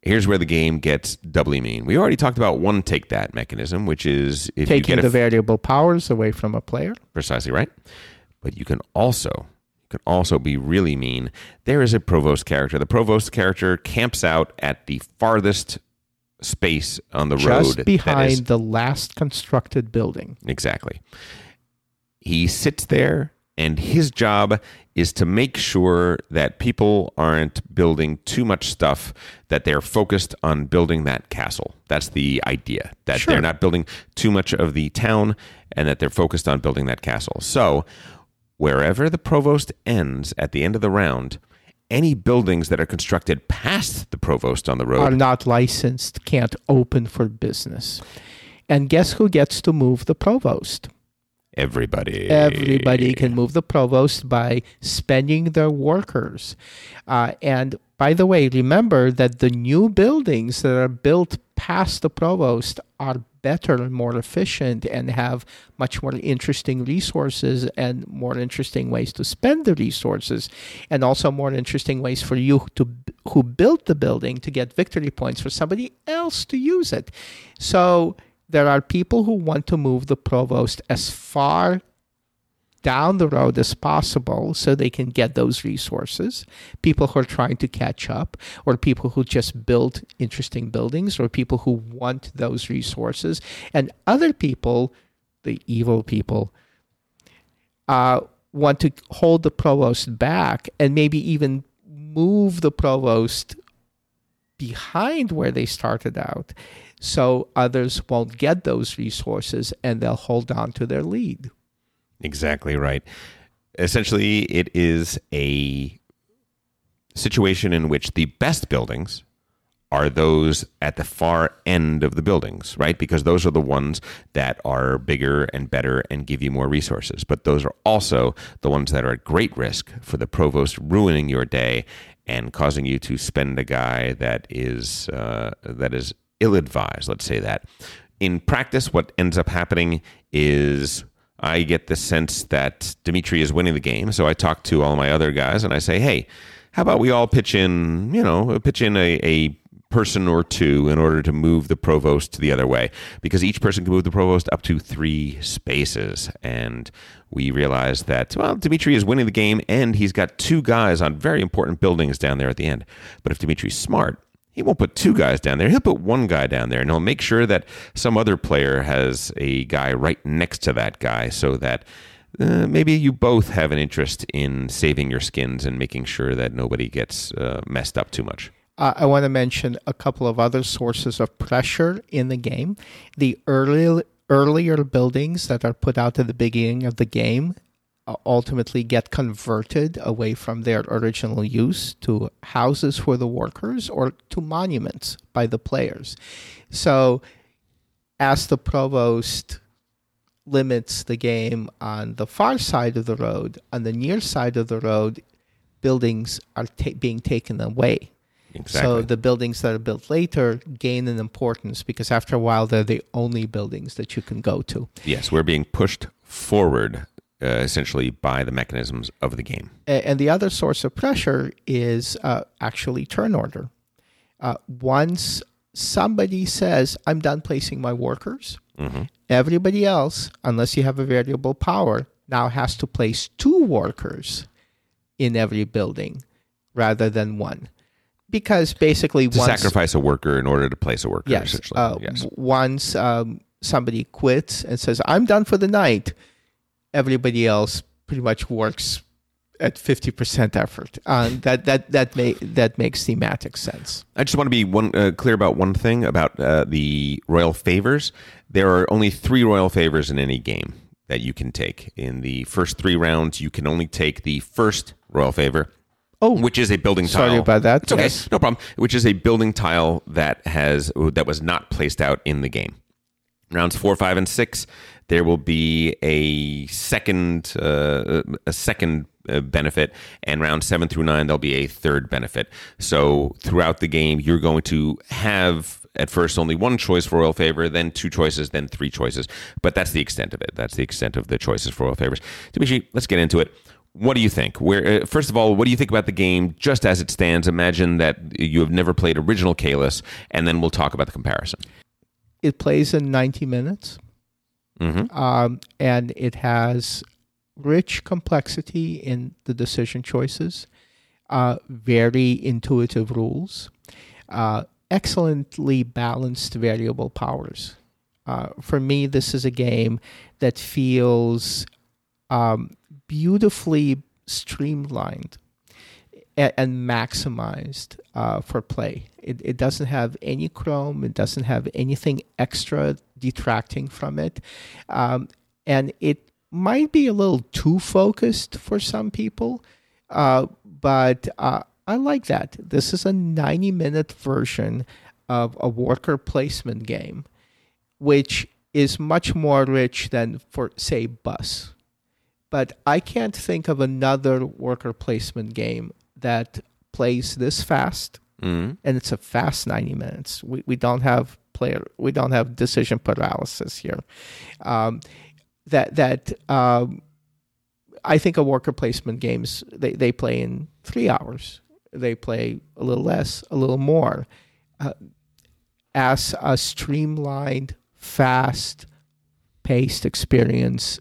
Here's where the game gets doubly mean. We already talked about one take that mechanism, which is if taking the variable powers away from a player. Precisely right. But you can also be really mean. There is a provost character. The provost character camps out at the farthest space on the road. Just behind the last constructed building. Exactly. He sits there, and his job is to make sure that people aren't building too much stuff, that they're focused on building that castle. That's the idea, that they're not building too much of the town and that they're focused on building that castle. So wherever the provost ends at the end of the round, any buildings that are constructed past the provost on the road are not licensed, can't open for business. And guess who gets to move the provost? Everybody. Everybody can move the provost by spending their workers. And by the way, remember that the new buildings that are built past the provost are better and more efficient and have much more interesting resources and more interesting ways to spend the resources, and also more interesting ways for you who built the building to get victory points for somebody else to use it. So there are people who want to move the provost as far down the road as possible so they can get those resources. People who are trying to catch up, or people who just build interesting buildings, or people who want those resources. And other people, the evil people, want to hold the provost back and maybe even move the provost behind where they started out, so others won't get those resources and they'll hold on to their lead. Exactly right. Essentially, it is a situation in which the best buildings are those at the far end of the buildings, right? Because those are the ones that are bigger and better and give you more resources. But those are also the ones that are at great risk for the provost ruining your day and causing you to spend a guy that is ill-advised, let's say that. In practice, what ends up happening is I get the sense that Dimitri is winning the game, so I talk to all my other guys and I say, hey, how about we all pitch in a person or two in order to move the provost to the other way, because each person can move the provost up to 3 spaces. And we realize that, well, Dimitri is winning the game and he's got 2 guys on very important buildings down there at the end. But if Dimitri's smart, he won't put 2 guys down there. He'll put 1 guy down there, and he'll make sure that some other player has a guy right next to that guy, so that maybe you both have an interest in saving your skins and making sure that nobody gets messed up too much. I want to mention a couple of other sources of pressure in the game. The earlier buildings that are put out at the beginning of the game ultimately get converted away from their original use to houses for the workers or to monuments by the players. So as the provost limits the game on the far side of the road. On the near side of the road, buildings are being taken away. Exactly. So the buildings that are built later gain an importance because after a while, they're the only buildings that you can go to. Yes, we're being pushed forward essentially by the mechanisms of the game. And the other source of pressure is actually turn order. Once somebody says, I'm done placing my workers, mm-hmm. everybody else, unless you have a variable power, now has to place 2 workers in every building rather than 1. Because basically sacrifice a worker in order to place a worker, yes, essentially. Once somebody quits and says, I'm done for the night, everybody else pretty much works at 50% effort. That makes thematic sense. I just want to be clear about one thing about the royal favors. There are only 3 royal favors in any game that you can take. In the first 3 rounds, you can only take the first royal favor, which is a building tile. Sorry about that. It's okay. Yes. No problem. Which is a building tile that was not placed out in the game. Rounds 4, 5, and 6, there will be a second benefit, and round 7 through 9, there'll be a third benefit. So throughout the game, you're going to have at first only 1 choice for royal favor, then 2 choices, then 3 choices. But that's the extent of it. That's the extent of the choices for royal favors. Dimitri, let's get into it. What do you think? First of all, what do you think about the game just as it stands? Imagine that you have never played original Kalis, and then we'll talk about the comparison. It plays in 90 minutes, mm-hmm. And it has rich complexity in the decision choices, very intuitive rules, excellently balanced variable powers. For me, this is a game that feels beautifully streamlined and maximized for play. It doesn't have any chrome. It doesn't have anything extra detracting from it. And it might be a little too focused for some people, but I like that. This is a 90-minute version of a worker placement game, which is much more rich than, for say, Bus. But I can't think of another worker placement game that plays this fast, mm-hmm. and it's a fast 90 minutes. We don't have decision paralysis here. I think a worker placement games they play in 3 hours. They play a little less, a little more, as a streamlined, fast-paced experience.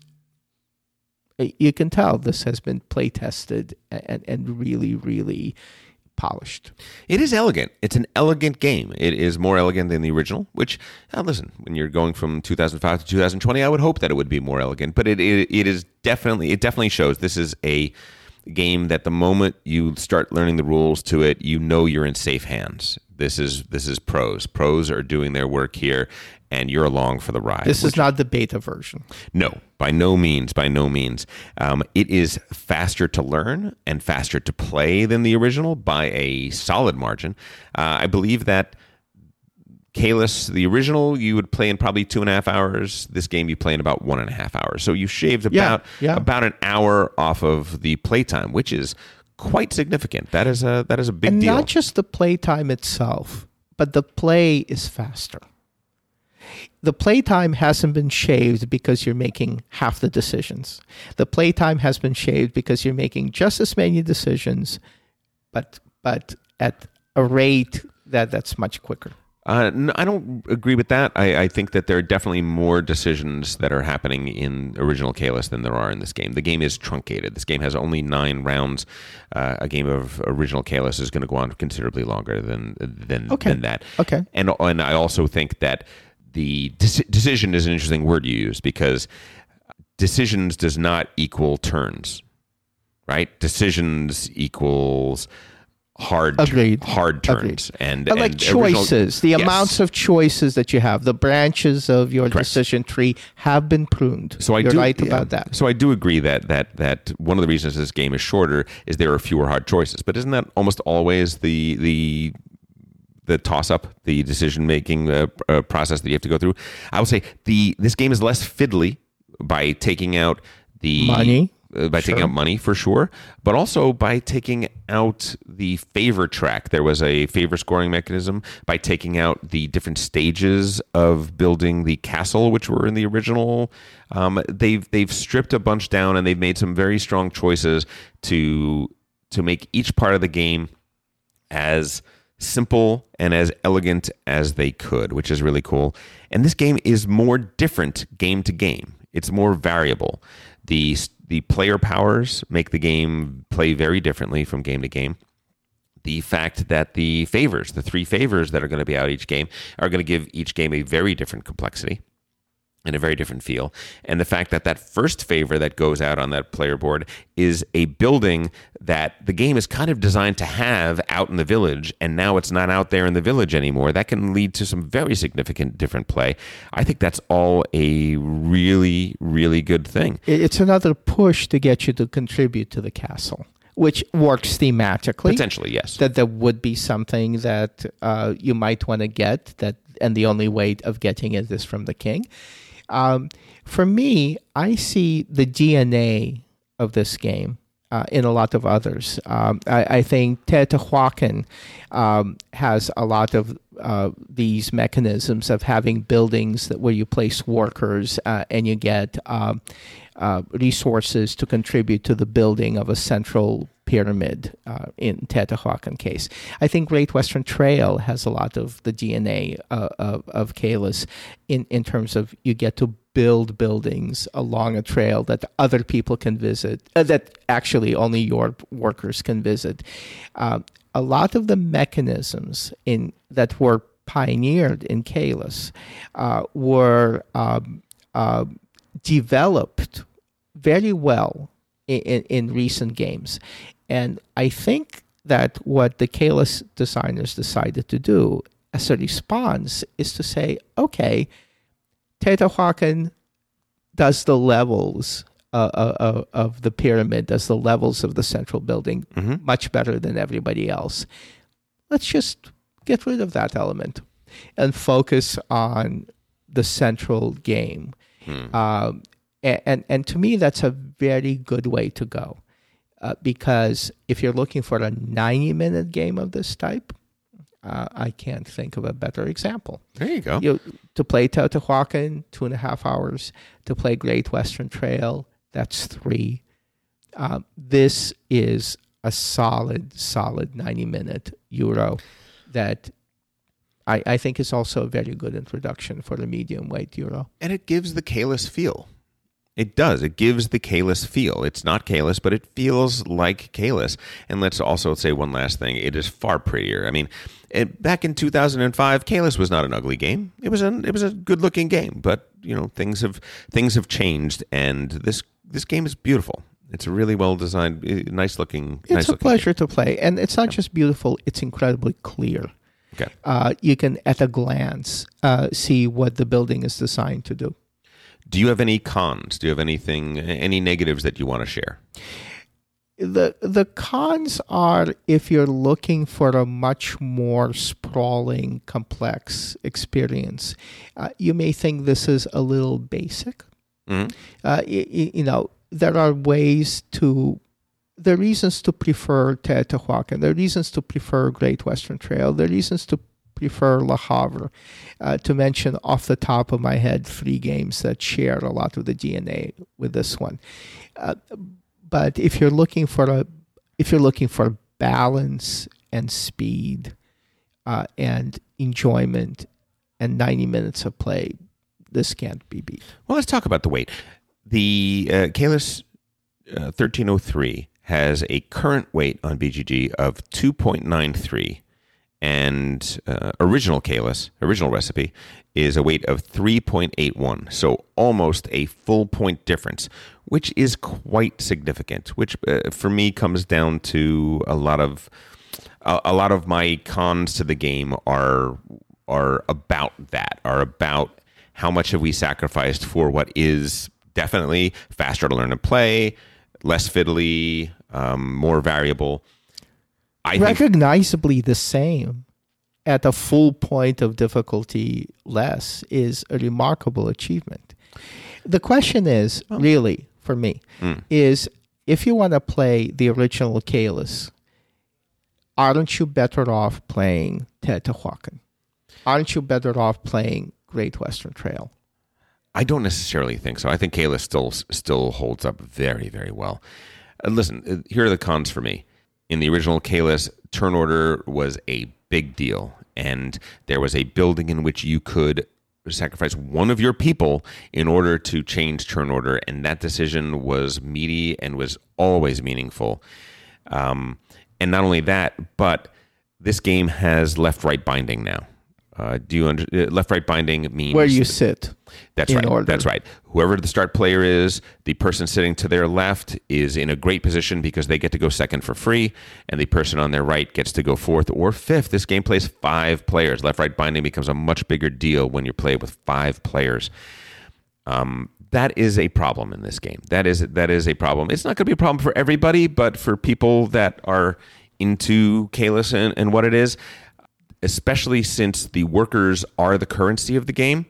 You can tell this has been play tested and really, really polished. It is elegant. It's an elegant game. It is more elegant than the original, which, listen, when you're going from 2005 to 2020, I would hope that it would be more elegant. But it definitely shows this is a game that the moment you start learning the rules to it, you know you're in safe hands. This is pros. Pros are doing their work here, and you're along for the ride. This is not the beta version. No, by no means, by no means. It is faster to learn and faster to play than the original by a solid margin. I believe that Kalis, the original, you would play in probably 2.5 hours. This game you play in about 1.5 hours. So you shaved about an hour off of the playtime, which is quite significant. That is a big deal. And not just the playtime itself, but the play is faster. The playtime hasn't been shaved because you're making half the decisions. The playtime has been shaved because you're making just as many decisions, but at a rate that's much quicker. No, I don't agree with that. I think that there are definitely more decisions that are happening in original Kalis than there are in this game. The game is truncated. This game has only 9 rounds. A game of original Kalis is going to go on considerably longer than that. Okay. And I also think that the decision is an interesting word you use because decisions does not equal turns, right? Decisions equals hard turns. Agreed. And like choices, amounts of choices that you have, the branches of your decision tree have been pruned. So you're right about that. So I do agree that one of the reasons this game is shorter is there are fewer hard choices. But isn't that almost always the toss-up, the decision-making process that you have to go through? I would say this game is less fiddly by taking out the money, taking out money for sure, but also by taking out the favor track. There was a favor scoring mechanism by taking out the different stages of building the castle, which were in the original. They've stripped a bunch down, and they've made some very strong choices to make each part of the game as simple and as elegant as they could, which is really cool. And this game is more different game to game. It's more variable. The player powers make the game play very differently from game to game. The fact that the favors, the three favors that are going to be out each game, are going to give each game a very different complexity and a very different feel. And the fact that that first favor that goes out on that player board is a building that the game is kind of designed to have out in the village, and now it's not out there in the village anymore. That can lead to some very significant different play. I think that's all a really, really good thing. It's another push to get you to contribute to the castle, which works thematically. Potentially, yes. That there would be something that you might want to get, that, and the only way of getting it is from the king. For me, I see the DNA of this game in a lot of others. I think Teotihuacan has a lot of these mechanisms of having buildings that where you place workers and you get resources to contribute to the building of a central pyramid in Teotihuacan case. I think Great Western Trail has a lot of the DNA of Caylus in terms of you get to build buildings along a trail that other people can visit, that actually only your workers can visit. A lot of the mechanisms in that were pioneered in Caylus were developed very well in recent games. And I think that what the Caylus designers decided to do as a response is to say, okay, Teotihuacan does the levels of the pyramid, does the levels of the central building much better than everybody else. Let's just get rid of that element and focus on the central game. And to me, that's a very good way to go. Because if you're looking for a 90-minute game of this type, I can't think of a better example. There you go. To play Teotihuacan, 2.5 hours. To play Great Western Trail, that's 3. This is a solid 90-minute euro that I think is also a very good introduction for the medium-weight euro. And it gives the Caylus feel. It does. It gives the Caylus feel. It's not Caylus, but it feels like Caylus. And let's also say one last thing. It is far prettier. I mean, back in 2005, Caylus was not an ugly game. It was a good-looking game, but you know, things have changed, and this game is beautiful. It's a really well-designed, nice-looking. It's a pleasure to play, and it's not just beautiful. It's incredibly clear. Okay. You can, at a glance, see what the building is designed to do. Do you have any cons? Do you have any negatives that you want to share? The cons are if you're looking for a much more sprawling, complex experience, you may think this is a little basic. Mm-hmm. You know, there are ways to... There are reasons to prefer Teotihuacan. There are reasons to prefer Great Western Trail. There are reasons to prefer Le Havre, to mention off the top of my head 3 games that share a lot of the DNA with this one. But if you're looking for balance and speed and enjoyment and 90 minutes of play, this can't be beat. Well, let's talk about the weight. The Caylus 1303 has a current weight on BGG of 2.93. And original Caylus, original recipe, is a weight of 3.81, so almost a full point difference, which is quite significant. Which for me comes down to a lot of my cons to the game are about that, are about how much have we sacrificed for what is definitely faster to learn to play, less fiddly, more variable. Recognizably the same at a full point of difficulty less is a remarkable achievement. The question is, really, for me, is if you want to play the original Caelus, aren't you better off playing Teotihuacan? Aren't you better off playing Great Western Trail? I don't necessarily think so. I think Caelus still holds up very, very well. Listen, here are the cons for me. In the original Caelus, turn order was a big deal, and there was a building in which you could sacrifice one of your people in order to change turn order, and that decision was meaty and was always meaningful. And not only that, but this game has left-right binding now. Left-right binding means where you sit. That's right. Order. That's right. Whoever the start player is, the person sitting to their left is in a great position because they get to go second for free, and the person on their right gets to go fourth or fifth. This game plays five players. Left-right binding becomes a much bigger deal when you play with five players. That is a problem in this game. That is a problem. It's not going to be a problem for everybody, but for people that are into Caelus and what it is, especially since the workers are the currency of the game,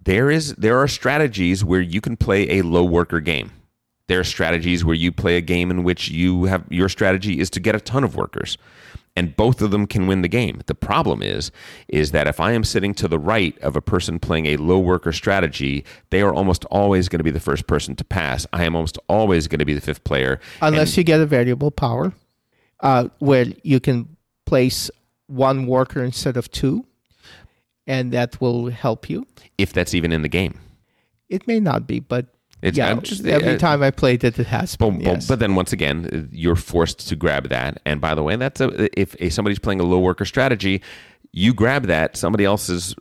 there are strategies where you can play a low worker game. There are strategies where you play a game in which you have your strategy is to get a ton of workers, and both of them can win the game. The problem is that if I am sitting to the right of a person playing a low worker strategy, they are almost always going to be the first person to pass. I am almost always going to be the fifth player. Unless you get a variable power where you can place one worker instead of two, and that will help you. If that's even in the game. It may not be, but every time I played it, it has been. Yes. But then once again, you're forced to grab that. And by the way, if somebody's playing a low worker strategy, you grab that, somebody else's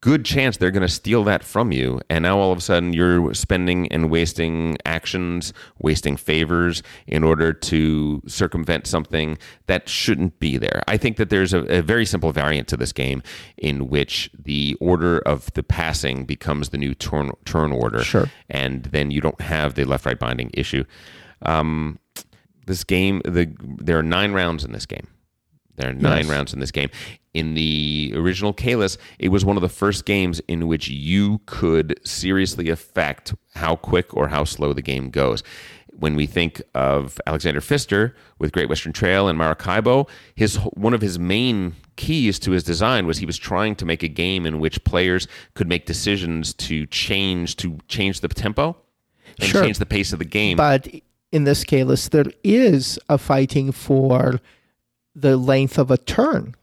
good chance they're going to steal that from you. And now all of a sudden you're spending and wasting actions, wasting favors in order to circumvent something that shouldn't be there. I think that there's a very simple variant to this game in which the order of the passing becomes the new turn order. Sure. And then you don't have the left-right binding issue. This game, there are 9 rounds in this game. There are 9 rounds in this game. In the original Caelus, it was one of the first games in which you could seriously affect how quick or how slow the game goes. When we think of Alexander Pfister with Great Western Trail and Maracaibo, one of his main keys to his design was he was trying to make a game in which players could make decisions to change the tempo and change the pace of the game. But in this Caelus, there is a fighting for the length of a turn.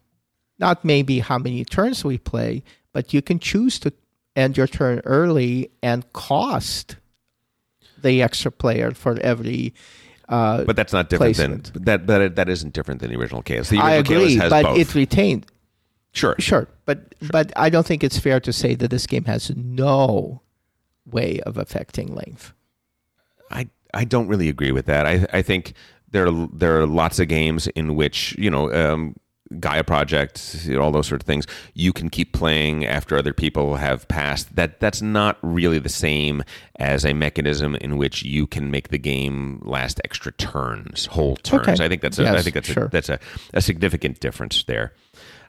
Not maybe how many turns we play, but you can choose to end your turn early and cost the extra player for every but that's not different placement. That isn't different than the original Caelus. The original Caelus has both. It retained. Sure. But I don't think it's fair to say that this game has no way of affecting length. I don't really agree with that. I think there are lots of games in which, Gaia Project, all those sort of things, you can keep playing after other people have passed. That's not really the same as a mechanism in which you can make the game last extra turns, whole turns. Okay. I think that's a significant difference there.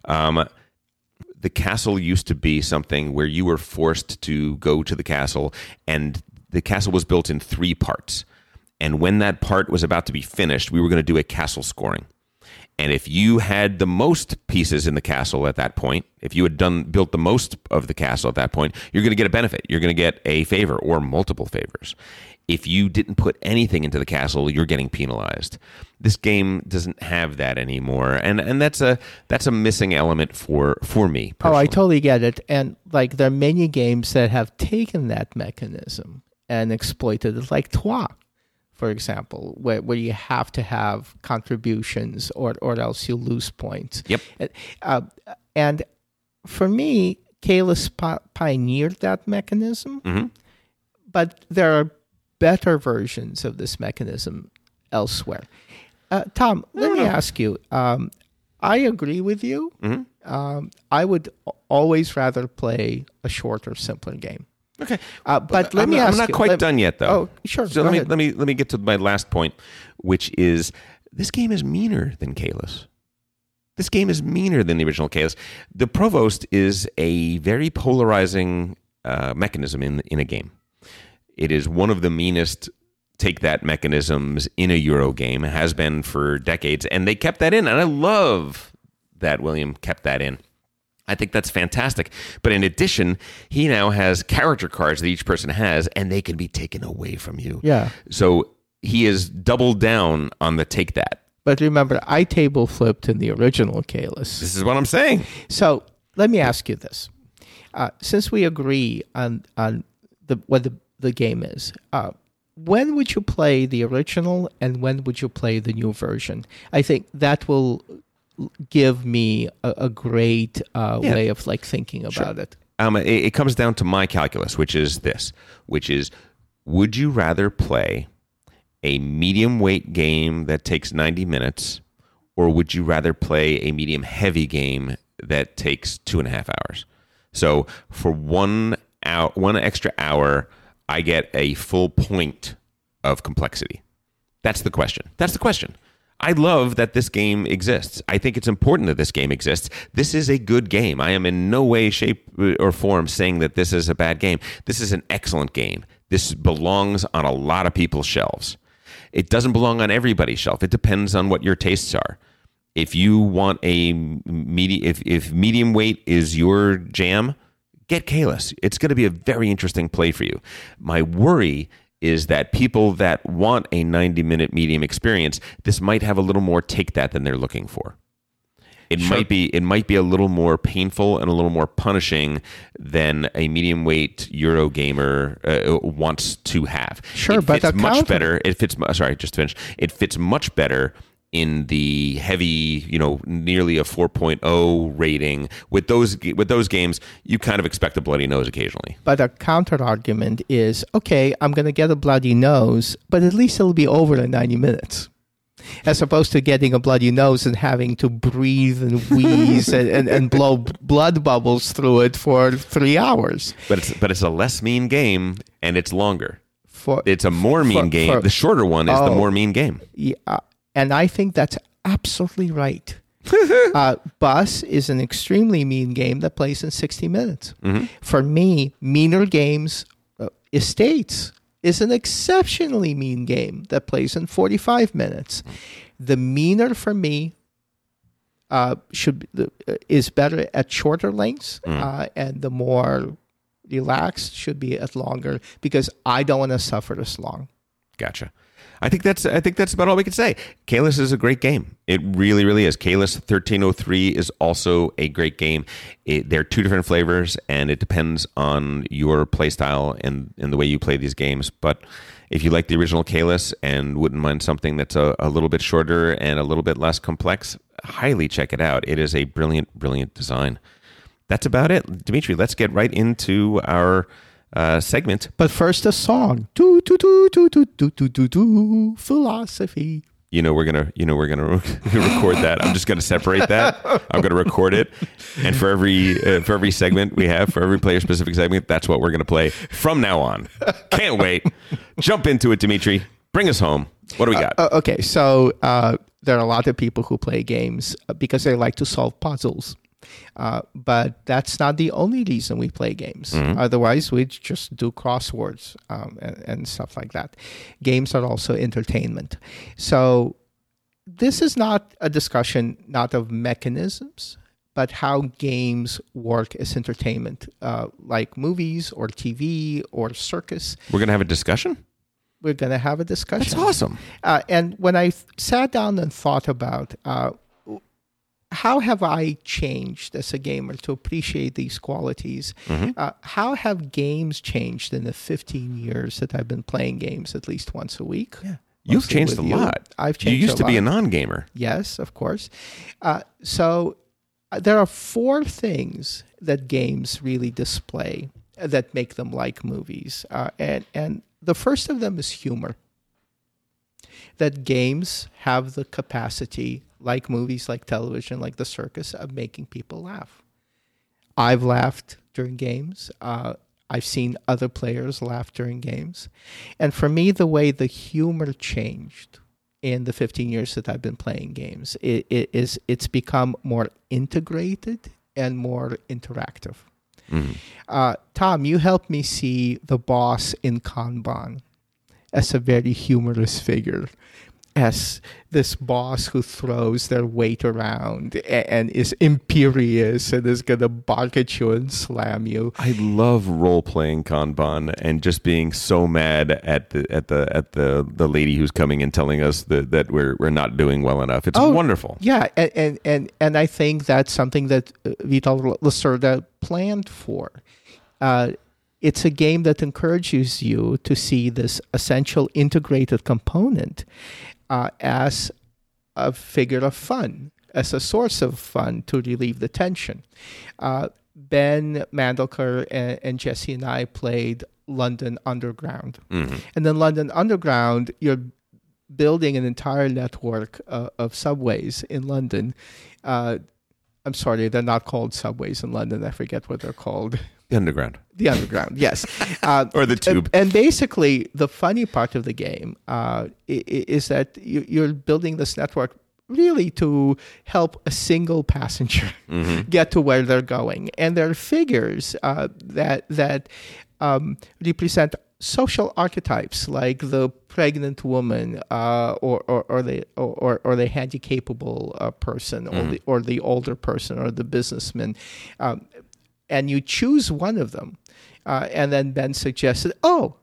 The castle used to be something where you were forced to go to the castle, and the castle was built in 3 parts. And when that part was about to be finished, we were going to do a castle scoring. And if you had the most pieces in the castle at that point, if you had built the most of the castle at that point, you're going to get a benefit. You're going to get a favor or multiple favors. If you didn't put anything into the castle, you're getting penalized. This game doesn't have that anymore, and that's a missing element for me personally. Oh, I totally get it. And like there are many games that have taken that mechanism and exploited it, like Trois. For example, where you have to have contributions or else you lose points. Yep. And for me, Caelus pioneered that mechanism, but there are better versions of this mechanism elsewhere. Tom, let me ask you. I agree with you. Mm-hmm. I would always rather play a shorter, simpler game. Okay, but let me ask you. I'm not quite done yet, though. Oh, sure. So let me get to my last point, which is this game is meaner than Caelus. This game is meaner than the original Caelus. The provost is a very polarizing mechanism in a game. It is one of the meanest take-that mechanisms in a Euro game. It has been for decades, and they kept that in. And I love that William kept that in. I think that's fantastic. But in addition, he now has character cards that each person has, and they can be taken away from you. Yeah. So he has doubled down on the take-that. But remember, I table flipped in the original Kalis. This is what I'm saying. So let me ask you this. Since we agree on what the game is, when would you play the original and when would you play the new version? I think that will give me a great way of thinking about it. It comes down to my calculus, which is would you rather play a medium weight game that takes 90 minutes, or would you rather play a medium heavy game that takes 2.5 hours? So for 1 hour, one extra hour, I get a full point of complexity. That's the question. I love that this game exists. I think it's important that this game exists. This is a good game. I am in no way, shape, or form saying that this is a bad game. This is an excellent game. This belongs on a lot of people's shelves. It doesn't belong on everybody's shelf. It depends on what your tastes are. If you want a if medium weight is your jam, get Kalis. It's going to be a very interesting play for you. My worry is that people that want a 90-minute medium experience, this might have a little more take that than they're looking for. It might be a little more painful and a little more punishing than a medium weight Euro gamer wants to have. Sure, but that's much better. It fits much better in the heavy, nearly a 4.0 rating. With those games, you kind of expect a bloody nose occasionally. But a counter argument is, okay, I'm going to get a bloody nose, but at least it'll be over in 90 minutes. As opposed to getting a bloody nose and having to breathe and wheeze and blow blood bubbles through it for 3 hours. But it's a less mean game, and it's longer. It's a more mean game. The shorter one is the more mean game. Yeah, and I think that's absolutely right. Bus is an extremely mean game that plays in 60 minutes. Mm-hmm. For me, meaner games, Estates, is an exceptionally mean game that plays in 45 minutes. The meaner for me is better at shorter lengths, and the more relaxed should be at longer, because I don't want to suffer this long. Gotcha. I think that's about all we can say. Kalis is a great game. It really, really is. Kalis 1303 is also a great game. They're two different flavors, and it depends on your play style and the way you play these games. But if you like the original Kalis and wouldn't mind something that's a little bit shorter and a little bit less complex, highly check it out. It is a brilliant, brilliant design. That's about it. Dimitri, let's get right into our segment. But first, a song. Do, do, do, do, do, do, do, do, do. Philosophy. We're gonna record that. I'm just gonna separate that. I'm gonna record it, and for every segment we have, for every player specific segment, that's what we're gonna play from now on. Can't wait. Jump into it, Dimitri. Bring us home. What do we got? Okay, so there are a lot of people who play games because they like to solve puzzles. But that's not the only reason we play games. Mm-hmm. Otherwise, we just do crosswords and stuff like that. Games are also entertainment. So this is not a discussion, not of mechanisms, but how games work as entertainment, like movies or TV or circus. We're going to have a discussion? We're going to have a discussion. That's awesome. And when I sat down and thought about how have I changed as a gamer to appreciate these qualities? Mm-hmm. How have games changed in the 15 years that I've been playing games at least once a week? Yeah. You've changed a lot. I've changed a lot. You used to be a non-gamer. Yes, of course. So there are four things that games really display that make them like movies. And the first of them is humor. That games have the capacity, like movies, like television, like the circus, of making people laugh. I've laughed during games. I've seen other players laugh during games. And for me, the way the humor changed in the 15 years that I've been playing games, it's become more integrated and more interactive. Mm-hmm. Tom, you helped me see the boss in Kanban as a very humorous figure, as this boss who throws their weight around and is imperious and is going to bark at you and slam you. I love role-playing Kanban and just being so mad at the lady who's coming and telling us that we're not doing well enough. It's wonderful. Yeah, and I think that's something that Vital Lacerda planned for. It's a game that encourages you to see this essential integrated component as a figure of fun, as a source of fun to relieve the tension. Ben Mandelker and Jesse and I played London Underground. Mm-hmm. And in London Underground, you're building an entire network of subways in London. I'm sorry, they're not called subways in London. I forget what they're called. The underground, yes. Or the tube. And basically, the funny part of the game is that you're building this network really to help a single passenger mm-hmm. get to where they're going. And there are figures that represent social archetypes, like the pregnant woman, or the handicapable person, mm-hmm. or the older person, or the businessman. And you choose one of them. And then Ben suggested,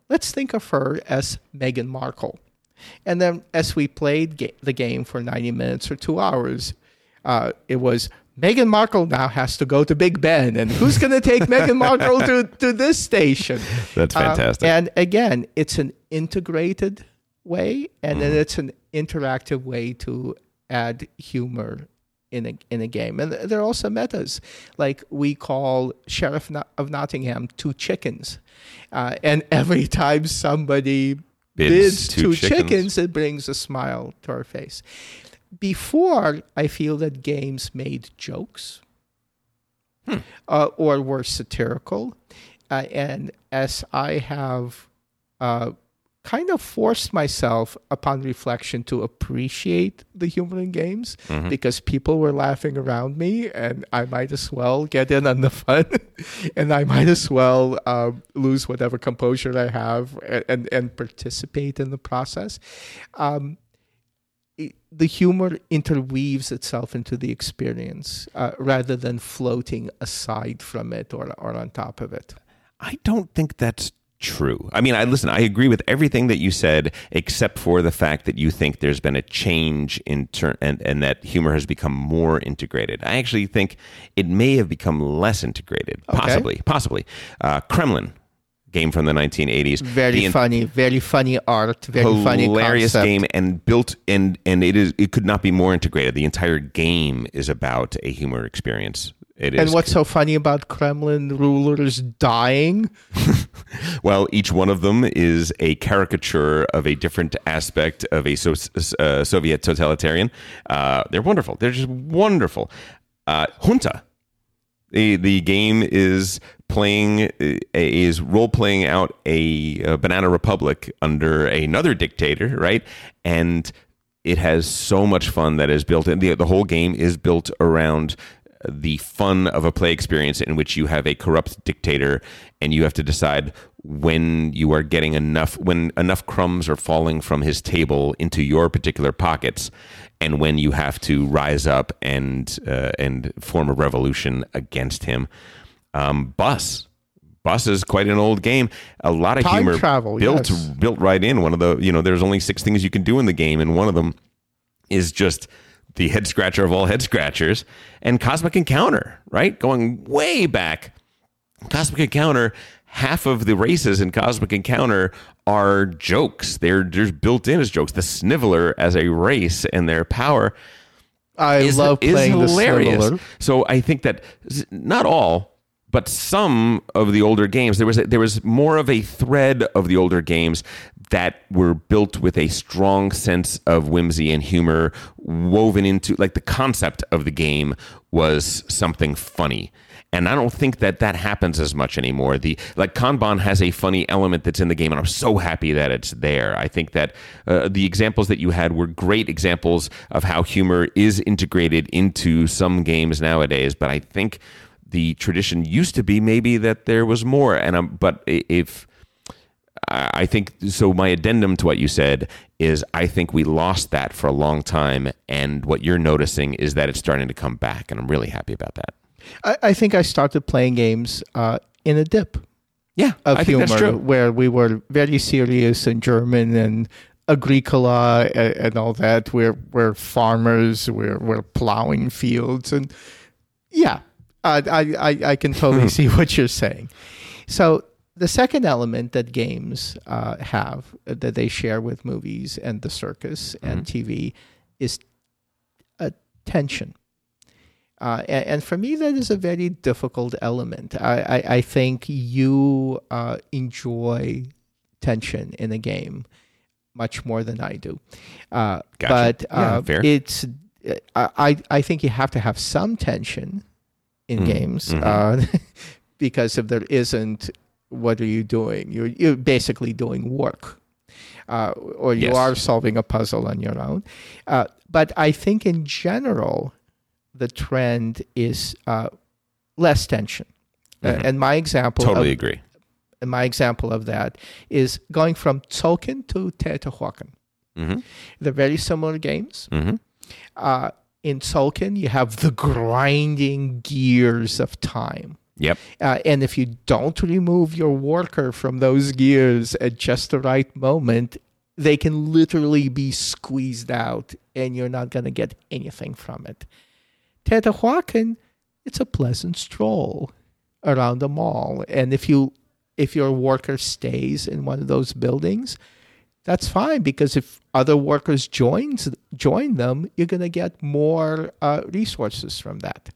let's think of her as Meghan Markle. And then as we played the game for 90 minutes or 2 hours, it was Meghan Markle now has to go to Big Ben. And who's going to take Meghan Markle to this station? That's fantastic. And again, it's an integrated way. And then it's an interactive way to add humor in a game. And there are also metas, like we call Sheriff of Nottingham Two Chickens. And every time somebody bids two chickens, it brings a smile to our face. Before, I feel that games made jokes or were satirical. And as I have kind of forced myself upon reflection to appreciate the humor in games mm-hmm. because people were laughing around me and I might as well get in on the fun and I might as well lose whatever composure I have and participate in the process. The humor interweaves itself into the experience rather than floating aside from it or on top of it. I don't think that's true. I mean, I agree with everything that you said, except for the fact that you think there's been a change in and that humor has become more integrated. I actually think it may have become less integrated, possibly. Kremlin, game from the 1980s, very funny art, hilarious concept. Game, and built and it could not be more integrated. The entire game is about a humor experience. And what's so funny about Kremlin rulers dying? Well, each one of them is a caricature of a different aspect of a Soviet totalitarian. They're wonderful. They're just wonderful. Junta. The game is role-playing out a banana republic under another dictator, right? And it has so much fun that is built in. The whole game is built around the fun of a play experience in which you have a corrupt dictator and you have to decide when you are getting enough, when enough crumbs are falling from his table into your particular pockets and when you have to rise up and form a revolution against him. Bus is quite an old game. A lot of time humor travel, built right in. One of the, there's only 6 things you can do in the game and one of them is just the head scratcher of all head scratchers, and Cosmic Encounter, right? Going way back. Cosmic Encounter, half of the races in Cosmic Encounter are jokes. They're built in as jokes. The Sniveler as a race and their power. I love playing hilarious. The Sniveler. So I think that not all, but some of the older games, there was more of a thread of the older games that were built with a strong sense of whimsy and humor woven into, like the concept of the game was something funny. And I don't think that happens as much anymore. Kanban has a funny element that's in the game, and I'm so happy that it's there. I think that the examples that you had were great examples of how humor is integrated into some games nowadays, but I think the tradition used to be maybe that there was more. And I think my addendum to what you said is I think we lost that for a long time, and what you're noticing is that it's starting to come back, and I'm really happy about that. I think I started playing games in a dip. Yeah, I think that's true. Where we were very serious and German and Agricola and all that. We're farmers. We're plowing fields, and yeah, I can totally see what you're saying. So the second element that games have that they share with movies and the circus and TV is tension. And for me, that is a very difficult element. I think you enjoy tension in a game much more than I do. Gotcha. But yeah, it's I think you have to have some tension in games because if there isn't, what are you doing? You're basically doing work, or you are solving a puzzle on your own. But I think in general, the trend is less tension. And my example, agree. And my example of that is going from Tzolkin to Teotihuacan. Mm-hmm. They're very similar games. Mm-hmm. In Tzolkin, you have the grinding gears of time. Yep. And if you don't remove your worker from those gears at just the right moment, they can literally be squeezed out and you're not going to get anything from it. Teotihuacan, it's a pleasant stroll around the mall. And if your worker stays in one of those buildings, that's fine, because if other workers join them, you're going to get more resources from that.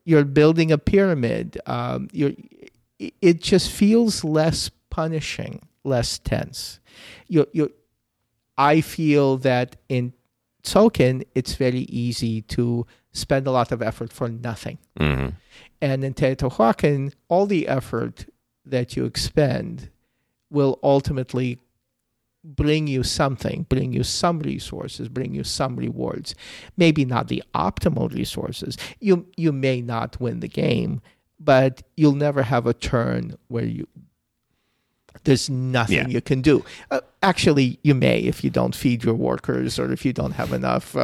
You're building a pyramid. It just feels less punishing, less tense. I feel that in Tzolkin, it's very easy to spend a lot of effort for nothing. Mm-hmm. And in Teotihuacan, all the effort that you expend will ultimately bring you something, bring you some resources, bring you some rewards. Maybe not the optimal resources. You may not win the game, but you'll never have a turn where there's nothing you can do. Actually, you may if you don't feed your workers or if you don't have enough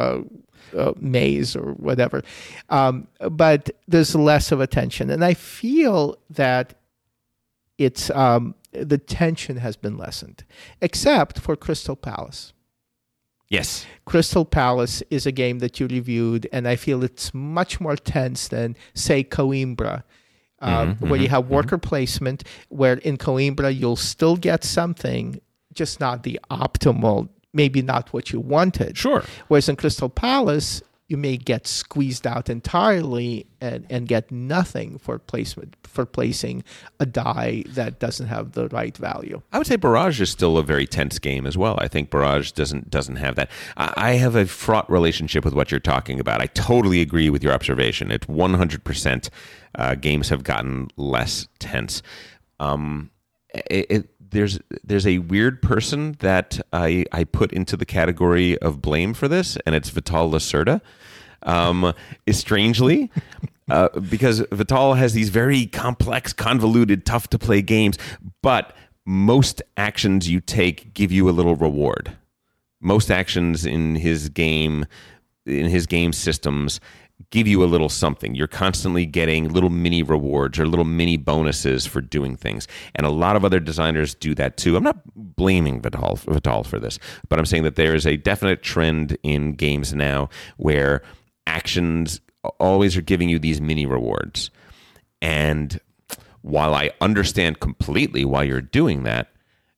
maize or whatever. But there's less of a tension. And I feel that it's the tension has been lessened, except for Crystal Palace. Yes. Crystal Palace is a game that you reviewed, and I feel it's much more tense than, say, Coimbra. Where you have worker placement, where in Coimbra you'll still get something, just not the optimal, maybe not what you wanted. Sure. Whereas in Crystal Palace, you may get squeezed out entirely and get nothing for placement, for placing a die that doesn't have the right value. I would say Barrage is still a very tense game as well. I think Barrage doesn't have that. I have a fraught relationship with what you're talking about. I totally agree with your observation. It's 100%. Games have gotten less tense. There's a weird person that I put into the category of blame for this, and it's Vital Lacerda, strangely, because Vital has these very complex, convoluted, tough-to-play games, but most actions you take give you a little reward. Most actions in his game systems give you a little something. You're constantly getting little mini rewards or little mini bonuses for doing things. And a lot of other designers do that too. I'm not blaming Vital for this, but I'm saying that there is a definite trend in games now where actions always are giving you these mini rewards. And while I understand completely why you're doing that,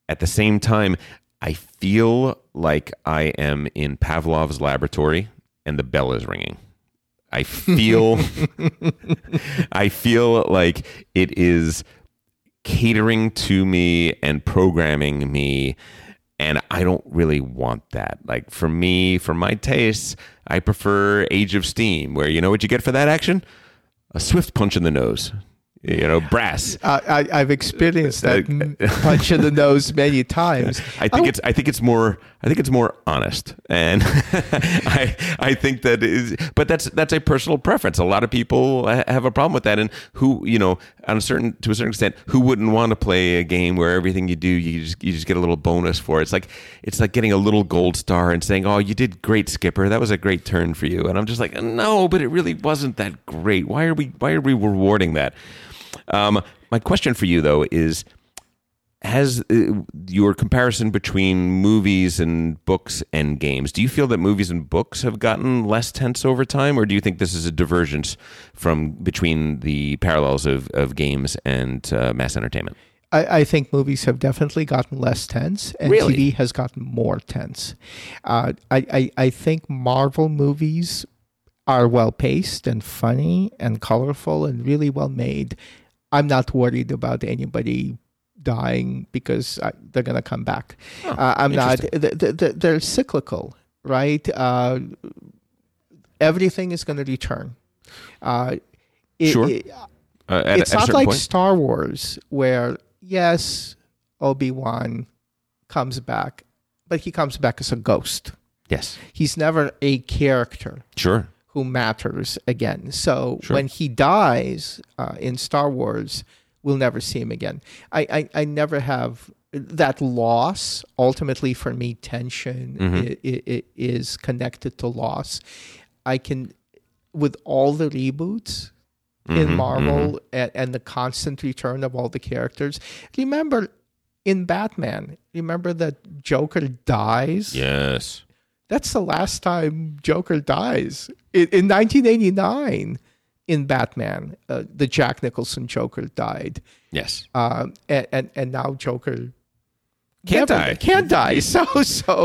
at the same time, I feel like I am in Pavlov's laboratory and the bell is ringing. I feel like it is catering to me and programming me, and I don't really want that. Like for me, for my tastes, I prefer Age of Steam, where you know what you get for that action? A swift punch in the nose. you know, brass. I've experienced that punch in the nose many times. I think it's more honest, and I think that is. But that's a personal preference. A lot of people have a problem with that, and who, you know, to a certain extent, who wouldn't want to play a game where everything you do, you just get a little bonus for it. It's like getting a little gold star and saying, "Oh, you did great, Skipper. That was a great turn for you." And I'm just like, "No, but it really wasn't that great. Why are we rewarding that?" My question for you, though, is, has your comparison between movies and books and games, do you feel that movies and books have gotten less tense over time, or do you think this is a divergence between the parallels of games and mass entertainment? I think movies have definitely gotten less tense, and really? TV has gotten more tense. I think Marvel movies are well-paced and funny and colorful and really well-made. I'm not worried about anybody dying because they're going to come back. Oh, I'm not. They're cyclical, right? Everything is going to return. Sure. It's not like point. Star Wars, where, yes, Obi-Wan comes back, but he comes back as a ghost. Yes. He's never a character. Sure. Who matters again. So sure. When he dies in Star Wars, we'll never see him again. I never have that loss. Ultimately, for me, tension is connected to loss. I can, with all the reboots in Marvel and the constant return of all the characters. Remember in Batman, remember that Joker dies? Yes. That's the last time Joker dies. In 1989, in Batman, the Jack Nicholson Joker died. Yes. And now Joker can't die. So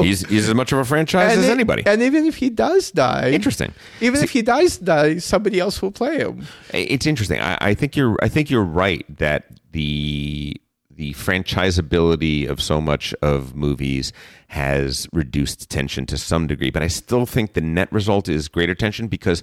he's as much of a franchise as anybody. And even if he does die, interesting. Even if he dies, somebody else will play him. It's interesting. I think you're right that the franchisability of so much of movies has reduced tension to some degree, but I still think the net result is greater tension because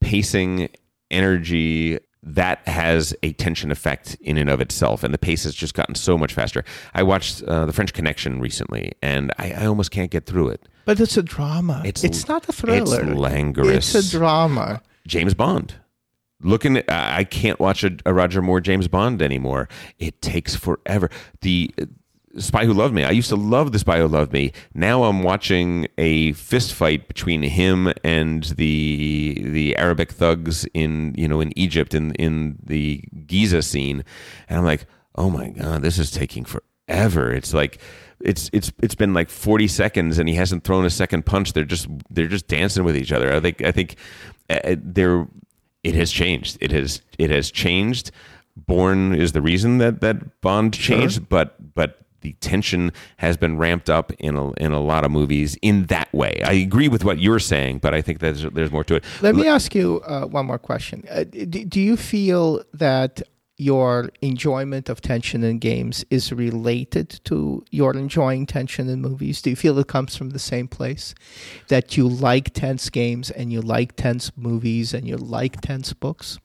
pacing, energy, that has a tension effect in and of itself, and the pace has just gotten so much faster. I watched The French Connection recently, and I almost can't get through it. But it's a drama. It's not a thriller. It's languorous. It's a drama. James Bond. I can't watch a Roger Moore James Bond anymore. It takes forever. The Spy Who Loved Me. I used to love The Spy Who Loved Me. Now I'm watching a fist fight between him and the Arabic thugs in Egypt in the Giza scene, and I'm like, oh my God, this is taking forever. It's like. It's been like 40 seconds and he hasn't thrown a second punch. They're just dancing with each other. I think it has changed. It has changed. Bourne is the reason that Bond changed, sure. but the tension has been ramped up in a lot of movies in that way. I agree with what you're saying, but I think there's more to it. Let me ask you one more question. Do you feel that your enjoyment of tension in games is related to your enjoying tension in movies? Do you feel it comes from the same place? That you like tense games and you like tense movies and you like tense books?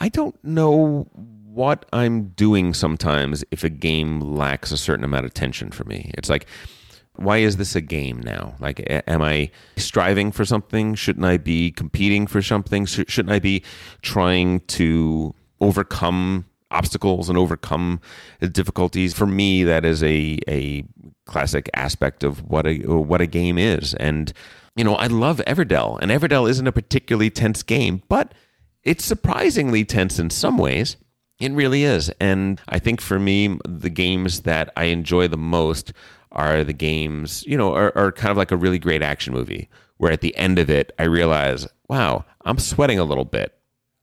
I don't know what I'm doing sometimes if a game lacks a certain amount of tension for me. It's like, why is this a game now? Like, am I striving for something? Shouldn't I be competing for something? Shouldn't I be trying to overcome obstacles and overcome difficulties? For me, that is a classic aspect of what a game is. And, you know, I love Everdell, and Everdell isn't a particularly tense game, but it's surprisingly tense in some ways. It really is. And I think for me, the games that I enjoy the most are the games, you know, are kind of like a really great action movie, where at the end of it, I realize, wow, I'm sweating a little bit.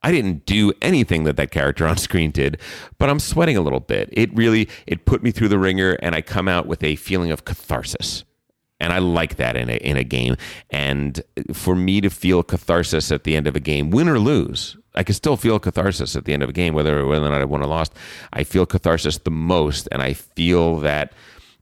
I didn't do anything that character on screen did, but I'm sweating a little bit. It put me through the ringer, and I come out with a feeling of catharsis. And I like that in a game. And for me to feel catharsis at the end of a game, win or lose, I can still feel catharsis at the end of a game, whether or not I won or lost. I feel catharsis the most, and I feel that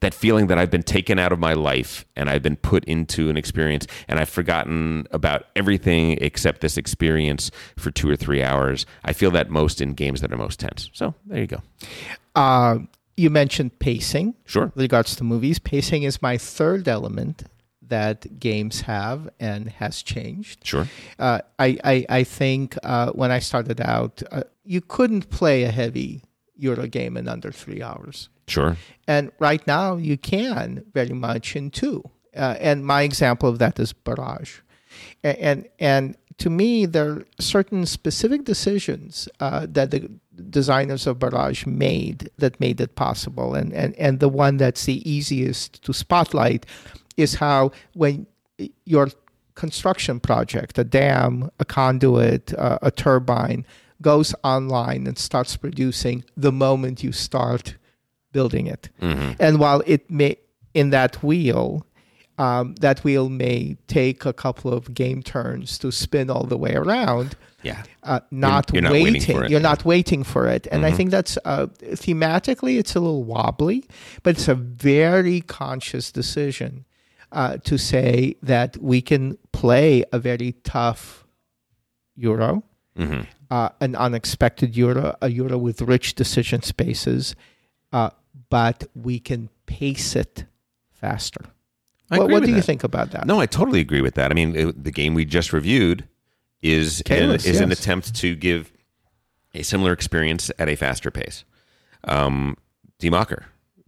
that feeling that I've been taken out of my life and I've been put into an experience and I've forgotten about everything except this experience for 2 or 3 hours. I feel that most in games that are most tense. So there you go. You mentioned pacing. Sure. With regards to movies, pacing is my third element that games have and has changed. Sure. I think when I started out, you couldn't play a heavy Euro game in under 3 hours. Sure. And right now you can very much in 2. And my example of that is Barrage. And to me, there are certain specific decisions that the designers of Barrage made that made it possible. And the one that's the easiest to spotlight is how when your construction project, a dam, a conduit, a turbine, goes online and starts producing the moment you start building it. Mm-hmm. And while it may, in that wheel may take a couple of game turns to spin all the way around. Yeah. You're not waiting for it. And mm-hmm. I think that's thematically, it's a little wobbly, but it's a very conscious decision to say that we can play a very tough Euro, mm-hmm. An unexpected Euro, a Euro with rich decision spaces, but we can pace it faster. What do you think about that? No, I totally agree with that. I mean, the game we just reviewed is Chaos, is an attempt to give a similar experience at a faster pace. Democker,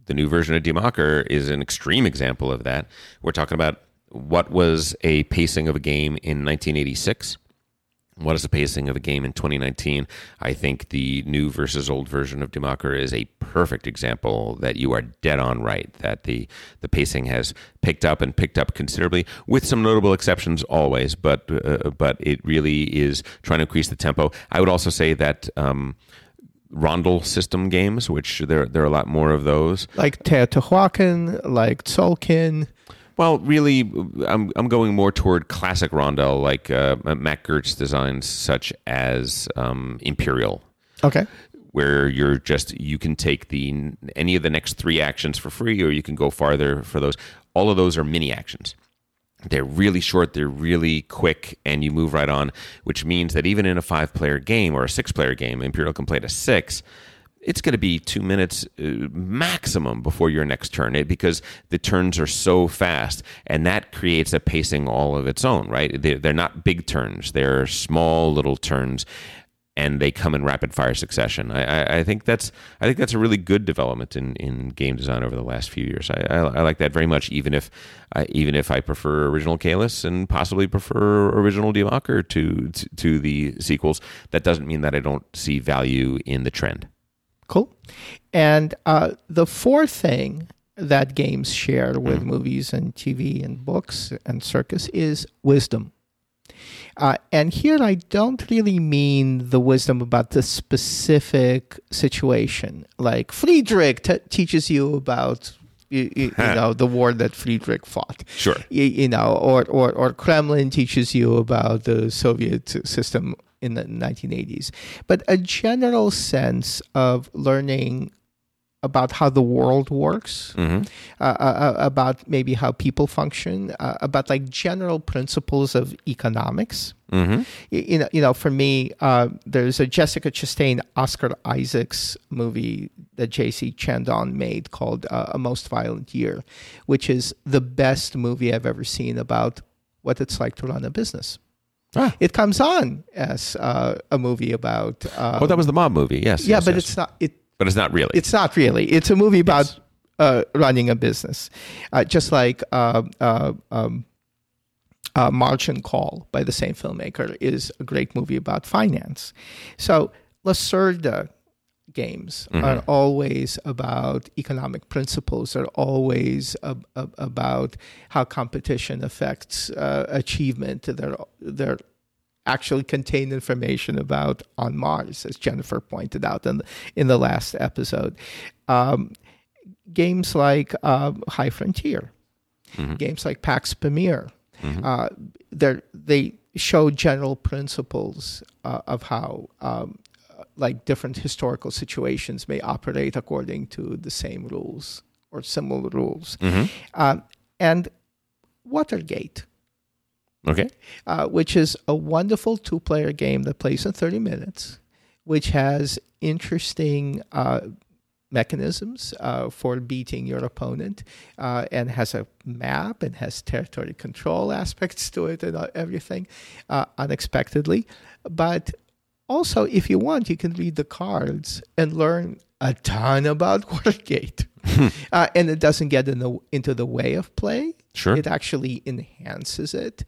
the new version of Democker, is an extreme example of that. We're talking about what was a pacing of a game in 1986. What is the pacing of a game in 2019? I think the new versus old version of Democker is a perfect example that you are dead on right, that the pacing has picked up considerably, with some notable exceptions always, but it really is trying to increase the tempo. I would also say that rondel system games, which there are a lot more of those. Like Teotihuacan, like Tzolkin. Well, really, I'm going more toward classic rondel, like Matt Gertz designs, such as Imperial. Okay. Where you can take any of the next 3 actions for free, or you can go farther for those. All of those are mini actions. They're really short, they're really quick, and you move right on, which means that even in a 5-player game or a 6-player game, Imperial can play to 6. It's going to be 2 minutes maximum before your next turn, because the turns are so fast, and that creates a pacing all of its own, right? They're not big turns. They're small little turns, and they come in rapid-fire succession. I think that's a really good development in game design over the last few years. I like that very much, even if I prefer original Kalis and possibly prefer original Democker to the sequels. That doesn't mean that I don't see value in the trend. Cool. And the fourth thing that games share with movies and TV and books and circus is wisdom. And here I don't really mean the wisdom about the specific situation. Like Friedrich teaches you about the war that Friedrich fought. Sure. Or Kremlin teaches you about the Soviet system in the 1980s, but a general sense of learning about how the world works, mm-hmm. About maybe how people function, about like general principles of economics. Mm-hmm. For me, there's a Jessica Chastain, Oscar Isaacs movie that J.C. Chandon made called A Most Violent Year, which is the best movie I've ever seen about what it's like to run a business. Ah. It comes on as a movie about. Oh, that was the mob movie. Yes. Yeah, yes, but yes. It's not. But it's not really. It's not really. It's a movie about running a business, just like March and Call by the same filmmaker is a great movie about finance. So Lacerda games mm-hmm. are always about economic principles, are always about how competition affects achievement. They're actually contain information about on Mars, as Jennifer pointed out in the last episode. Games like High Frontier, mm-hmm. games like Pax Pamir, mm-hmm. They show general principles of how like different historical situations may operate according to the same rules. or similar rules. Mm-hmm. And Watergate. Okay. Which is a wonderful two-player game that plays in 30 minutes, which has interesting mechanisms for beating your opponent, and has a map and has territory control aspects to it and everything, unexpectedly. But also, if you want, you can read the cards and learn a ton about Watergate. And it doesn't get into the way of play. Sure. It actually enhances it.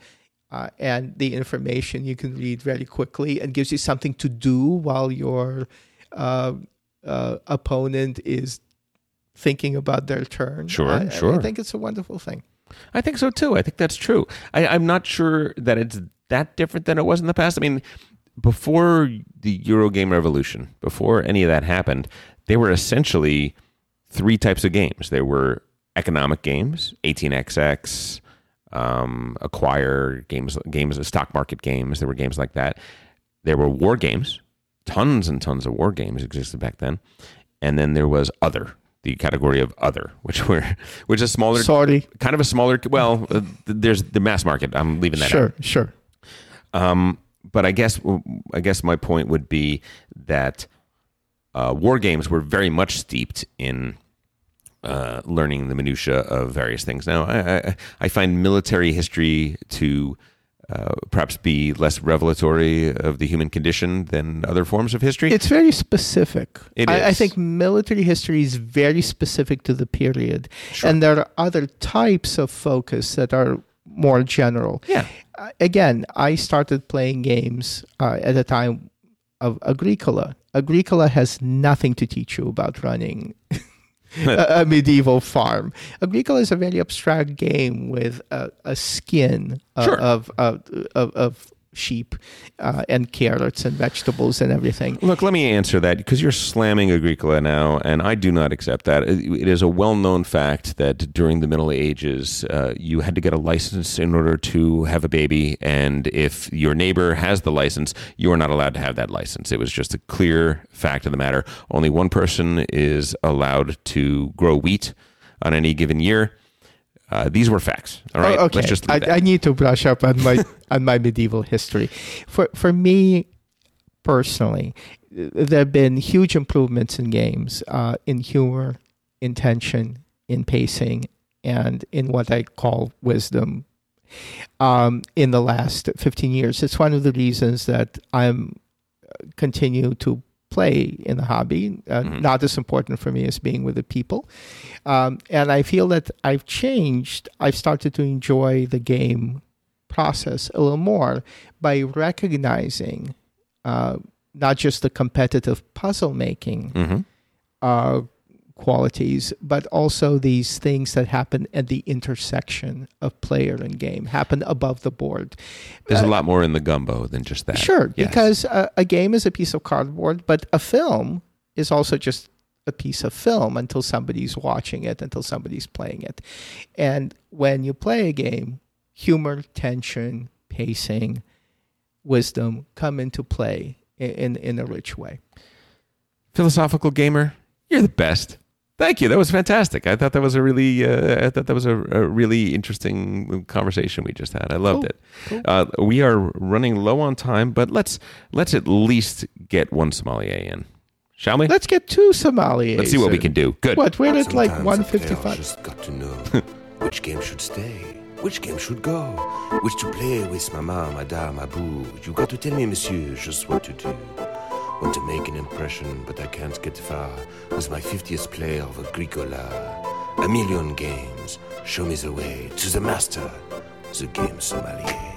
And the information you can read very quickly and gives you something to do while your opponent is thinking about their turn. Sure, sure. I think it's a wonderful thing. I think so, too. I think that's true. I'm not sure that it's that different than it was in the past. I mean, before the Eurogame revolution, before any of that happened, they were essentially three types of games. There were economic games, 18xx, acquire games, stock market games. There were games like that. There were war games. Tons and tons of war games existed back then. And then there was other, the category of other, which is smaller. Sorry. Kind of a smaller. Well, there's the mass market. I'm leaving that out. Sure. But I guess my point would be that war games were very much steeped in learning the minutiae of various things. Now, I find military history to perhaps be less revelatory of the human condition than other forms of history. It's very specific. I think military history is very specific to the period. Sure. And there are other types of focus that are more general. Yeah. Again, I started playing games at the time of Agricola. Agricola has nothing to teach you about running a medieval farm. Agricola is a very abstract game with a skin sure. of sheep and carrots and vegetables and everything. Look, let me answer that, because you're slamming Agricola now, and I do not accept that. It is a well-known fact that during the Middle Ages, you had to get a license in order to have a baby, and if your neighbor has the license, you are not allowed to have that license. It was just a clear fact of the matter. Only one person is allowed to grow wheat on any given year. These were facts. All right. Oh, okay. Let's just I need to brush up on my medieval history. For me personally, there have been huge improvements in games, in humor, in tension, in pacing, and in what I call wisdom in the last 15 years. It's one of the reasons that I'm continue to play in the hobby, mm-hmm. not as important for me as being with the people. And I feel that I've changed. I've started to enjoy the game process a little more by recognizing not just the competitive puzzle-making mm-hmm. Qualities, but also these things that happen at the intersection of player and game, happen above the board. There's a lot more in the gumbo than just that. Sure, yes. Because a game is a piece of cardboard, but a film is also just a piece of film until somebody's watching it, until somebody's playing it. And when you play a game, humor, tension, pacing, wisdom come into play in a rich way. Philosophical gamer, you're the best. Thank you. That was fantastic. I thought that was a really, really interesting conversation we just had. I loved it. Cool. We are running low on time, but let's at least get one sommelier in, shall we? Let's get two sommeliers. Let's see what we can do. Good. What? We're at like 155. I just got to know which game should stay, which game should go, which to play with mama, madame, abou. You got to tell me, monsieur, just what to do. Want to make an impression, but I can't get far as my 50th player of Agricola. A million games, show me the way to the master, the game sommelier.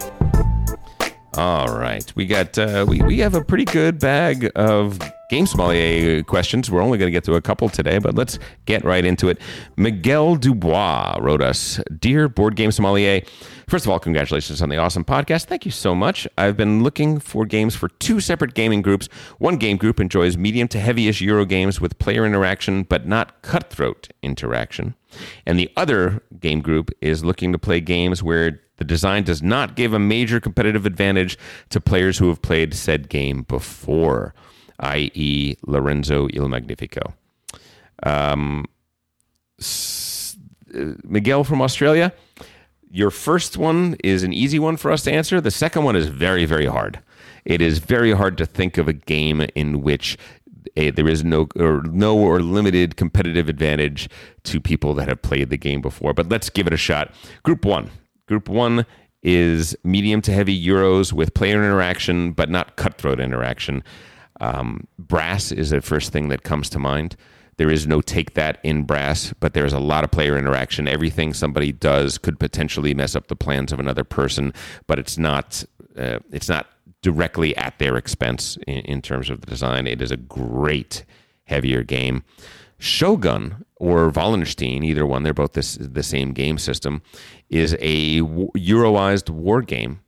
All right, we got we have a pretty good bag of game sommelier questions. We're only going to get to a couple today, but let's get right into it. Miguel Dubois wrote us, "Dear Board Game Sommelier, first of all, congratulations on the awesome podcast. Thank you so much. I've been looking for games for two separate gaming groups. One game group enjoys medium to heavy-ish Euro games with player interaction, but not cutthroat interaction. And the other game group is looking to play games where the design does not give a major competitive advantage to players who have played said game before, i.e. Lorenzo Il Magnifico." Miguel from Australia, your first one is an easy one for us to answer. The second one is very, very hard. It is very hard to think of a game in which there is no or limited competitive advantage to people that have played the game before. But let's give it a shot. Group one is medium to heavy Euros with player interaction, but not cutthroat interaction. Brass is the first thing that comes to mind. There is no take that in Brass, but there is a lot of player interaction. Everything somebody does could potentially mess up the plans of another person, but it's not directly at their expense in terms of the design. It is a great heavier game. Shogun or Wallenstein, either one, they're both the same game system, is a Euroized war game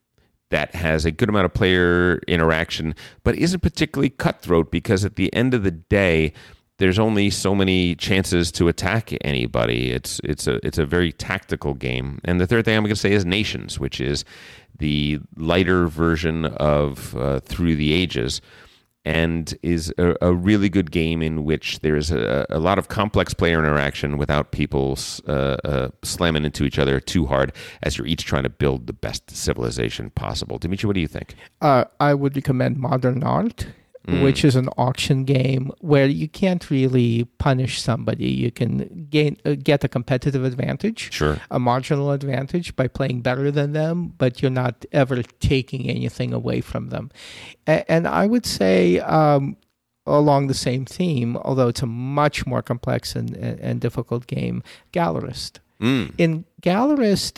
that has a good amount of player interaction, but isn't particularly cutthroat because at the end of the day, there's only so many chances to attack anybody. It's a very tactical game. And the third thing I'm going to say is Nations, which is the lighter version of Through the Ages, and is a really good game in which there is a lot of complex player interaction without people slamming into each other too hard as you're each trying to build the best civilization possible. Dimitri, what do you think? I would recommend Modern Art, which is an auction game where you can't really punish somebody. You can get a competitive advantage, sure, a marginal advantage by playing better than them, but you're not ever taking anything away from them. And I would say along the same theme, although it's a much more complex and difficult game, Gallerist. In Gallerist,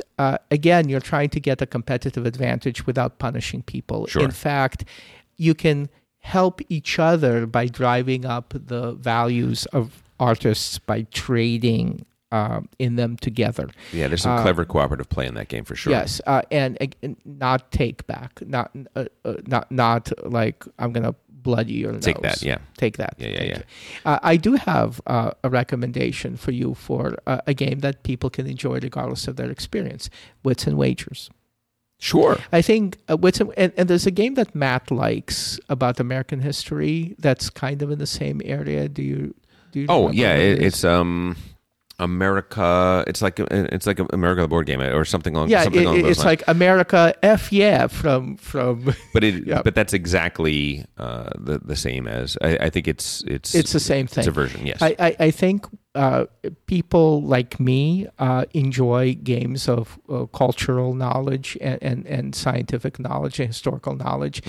again, you're trying to get a competitive advantage without punishing people. Sure. In fact, you can help each other by driving up the values of artists by trading in them together. Yeah, there's some clever cooperative play in that game for sure. Yes, and not take back, not like I'm gonna bloody your nose. Take that, yeah. Take that. Yeah. I do have a recommendation for you for a game that people can enjoy regardless of their experience: Wits and Wagers. Sure. I think and there's a game that Matt likes about American history that's kind of in the same area. Do you Oh, yeah, it's America. It's like an America the board game or something along along those lines. It's like America F yeah from But it yeah. But that's exactly the same as I think it's the same thing. It's a version, yes. I think people like me enjoy games of cultural knowledge and scientific knowledge and historical knowledge,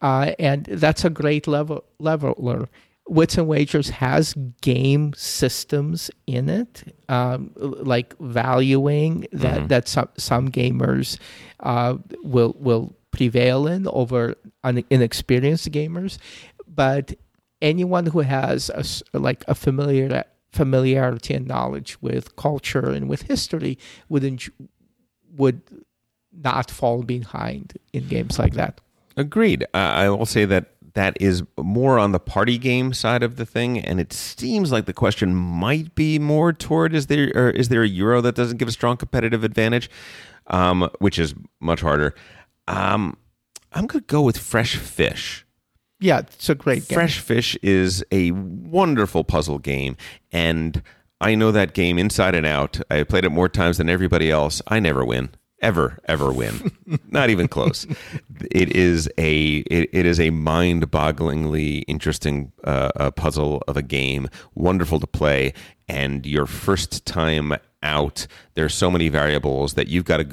and that's a great leveler. Wits and Wagers has game systems in it, like valuing that some gamers will prevail in over inexperienced gamers, but anyone who has a familiarity and knowledge with culture and with history would not fall behind in games like that. Agreed. I will say that is more on the party game side of the thing, and it seems like the question might be more toward is there a Euro that doesn't give a strong competitive advantage, which is much harder. I'm going to go with Fresh Fish. Yeah, it's a great game. Fresh Fish is a wonderful puzzle game, and I know that game inside and out. I played it more times than everybody else. I never win. Ever win. Not even close. It is a mind-bogglingly interesting puzzle of a game. Wonderful to play. And your first time out, there's so many variables that you've got a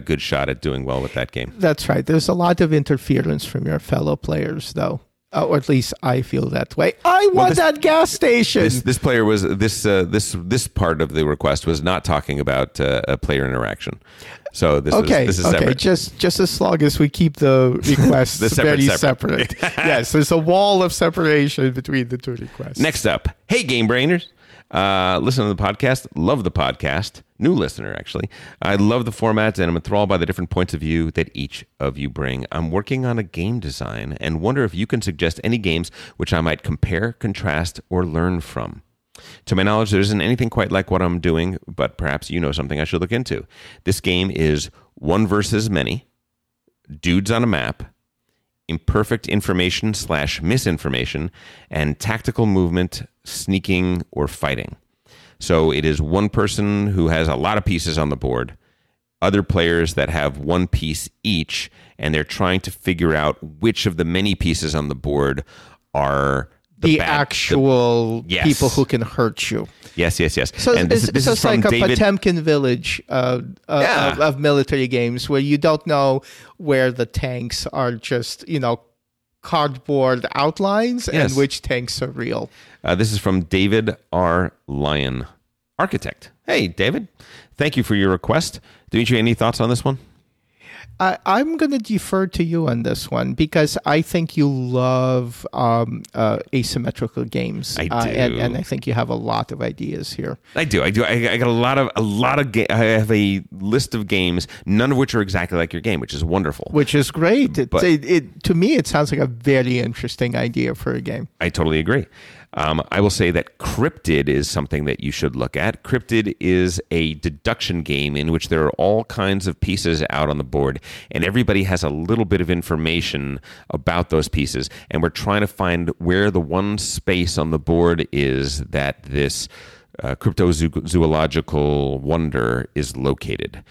good shot at doing well with that game. That's right. There's a lot of interference from your fellow players, though. Or at least I feel that way. I want that gas station. This player was this part of the request was not talking about a player interaction. So this is separate. Okay, just as long as we keep the requests very separate. Yes, there's a wall of separation between the two requests. Next up, hey Game Brainers. Listen to the podcast. Love the podcast. New listener, actually. I love the formats and I'm enthralled by the different points of view that each of you bring. I'm working on a game design and wonder if you can suggest any games which I might compare, contrast, or learn from. To my knowledge, there isn't anything quite like what I'm doing, but perhaps you know something I should look into. This game is One Versus Many, Dudes on a Map, Imperfect Information / Misinformation, and Tactical Movement, Sneaking, or Fighting. So it is one person who has a lot of pieces on the board, other players that have one piece each, and they're trying to figure out which of the many pieces on the board are the people who can hurt you. Yes. So, and this is from like a Potemkin village of military games where you don't know where the tanks are just, cardboard outlines and which tanks are real. This is from David R. Lyon, architect. Hey, David. Thank you for your request. Dimitri, any thoughts on this one? I'm going to defer to you on this one because I think you love asymmetrical games. I do, and I think you have a lot of ideas here. I do. I got a lot of. I have a list of games, none of which are exactly like your game, which is wonderful. Which is great. To me, it sounds like a very interesting idea for a game. I totally agree. I will say that Cryptid is something that you should look at. Cryptid is a deduction game in which there are all kinds of pieces out on the board, and everybody has a little bit of information about those pieces, and we're trying to find where the one space on the board is that this cryptozoological wonder is located.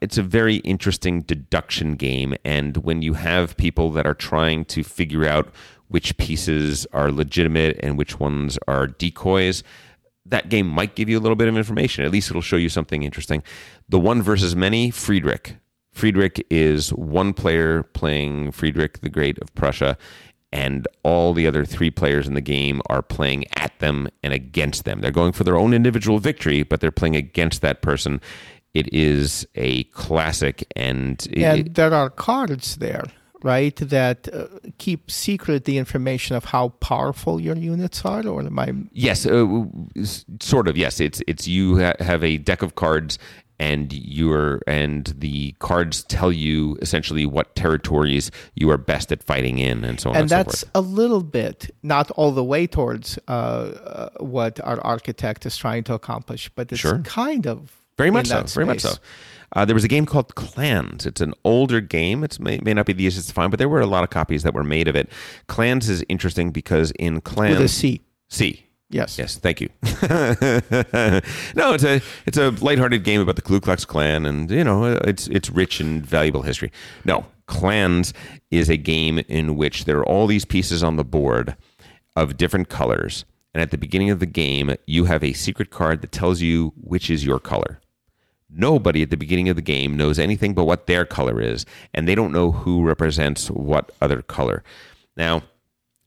It's a very interesting deduction game, and when you have people that are trying to figure out which pieces are legitimate and which ones are decoys, that game might give you a little bit of information. At least it'll show you something interesting. The one versus many, Friedrich. Friedrich is one player playing Friedrich the Great of Prussia, and all the other three players in the game are playing at them and against them. They're going for their own individual victory, but they're playing against that person. It is a classic, and there are cards there, right, that keep secret the information of how powerful your units are, or am I? Yes, sort of. Yes, it's you have a deck of cards, and the cards tell you essentially what territories you are best at fighting in, and so on and so forth. And that's a little bit, not all the way towards what our architect is trying to accomplish, but it's kind of. Very much so. Very much so. There was a game called Clans. It's an older game. It may not be the easiest to find, but there were a lot of copies that were made of it. Clans is interesting because in Clans... With a C. C. Yes. Yes, thank you. No, it's a lighthearted game about the Ku Klux Klan, and it's rich and valuable history. No, Clans is a game in which there are all these pieces on the board of different colors, and at the beginning of the game, you have a secret card that tells you which is your color. Nobody at the beginning of the game knows anything but what their color is, and they don't know who represents what other color. Now,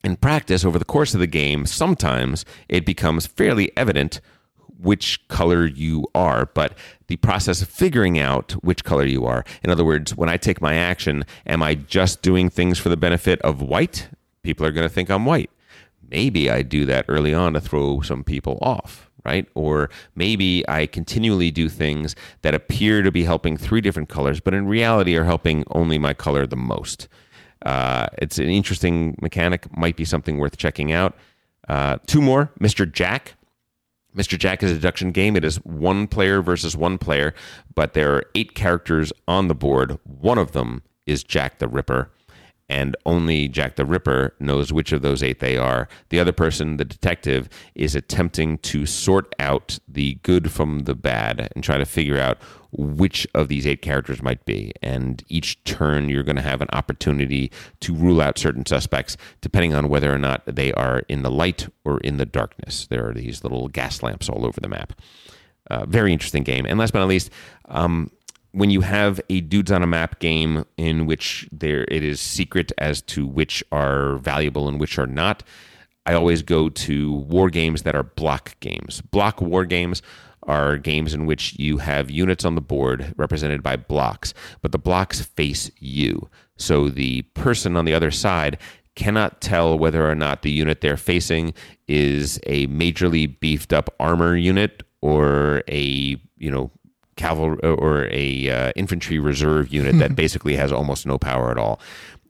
in practice, over the course of the game, sometimes it becomes fairly evident which color you are, but the process of figuring out which color you are, in other words, when I take my action, am I just doing things for the benefit of white? People are going to think I'm white. Maybe I do that early on to throw some people off, right? Or maybe I continually do things that appear to be helping three different colors, but in reality are helping only my color the most. It's an interesting mechanic, might be something worth checking out. Two more, Mr. Jack. Mr. Jack is a deduction game. It is one player versus one player, but there are 8 characters on the board. One of them is Jack the Ripper, and only Jack the Ripper knows which of those 8 they are. The other person, the detective, is attempting to sort out the good from the bad and try to figure out which of these 8 characters might be. And each turn, you're going to have an opportunity to rule out certain suspects, depending on whether or not they are in the light or in the darkness. There are these little gas lamps all over the map. Very interesting game. And last but not least... when you have a dudes on a map game in which it is secret as to which are valuable and which are not, I always go to war games that are block games. Block war games are games in which you have units on the board represented by blocks, but the blocks face you. So the person on the other side cannot tell whether or not the unit they're facing is a majorly beefed up armor unit or a, cavalry or a infantry reserve unit that basically has almost no power at all.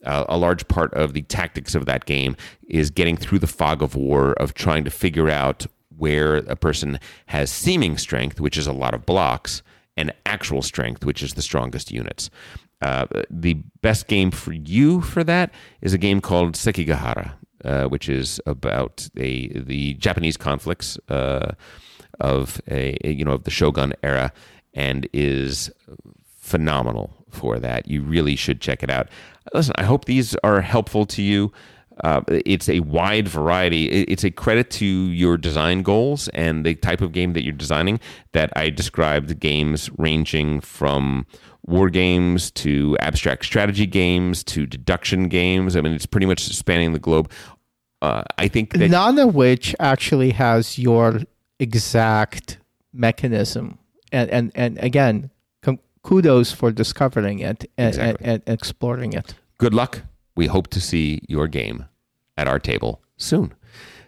A large part of the tactics of that game is getting through the fog of war of trying to figure out where a person has seeming strength, which is a lot of blocks, and actual strength, which is the strongest units. The best game for you for that is a game called Sekigahara, which is about the Japanese conflicts of of the Shogun era, and is phenomenal for that. You really should check it out. Listen, I hope these are helpful to you. It's a wide variety. It's a credit to your design goals and the type of game that you're designing that I described, games ranging from war games to abstract strategy games to deduction games. I mean, it's pretty much spanning the globe. I think that none of which actually has your exact mechanism. And again, kudos for discovering it and exploring it. Good luck. We hope to see your game at our table soon.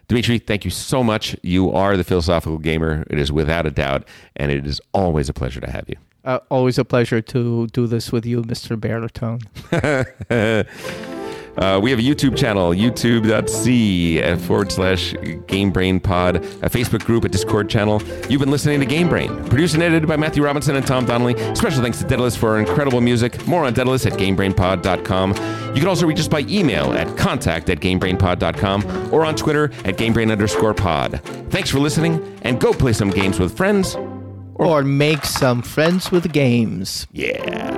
Dimitri, thank you so much. You are the philosophical gamer. It is without a doubt, and it is always a pleasure to have you. Always a pleasure to do this with you, Mr. Baritone. We have a YouTube channel, youtube.c/GameBrainPod, a Facebook group, a Discord channel. You've been listening to Game Brain, produced and edited by Matthew Robinson and Tom Donnelly. Special thanks to Daedalus for our incredible music. More on Daedalus at GameBrainPod.com. You can also reach us by email at contact@GameBrainPod.com or on Twitter at GameBrain_pod. Thanks for listening, and go play some games with friends. Or make some friends with games. Yeah.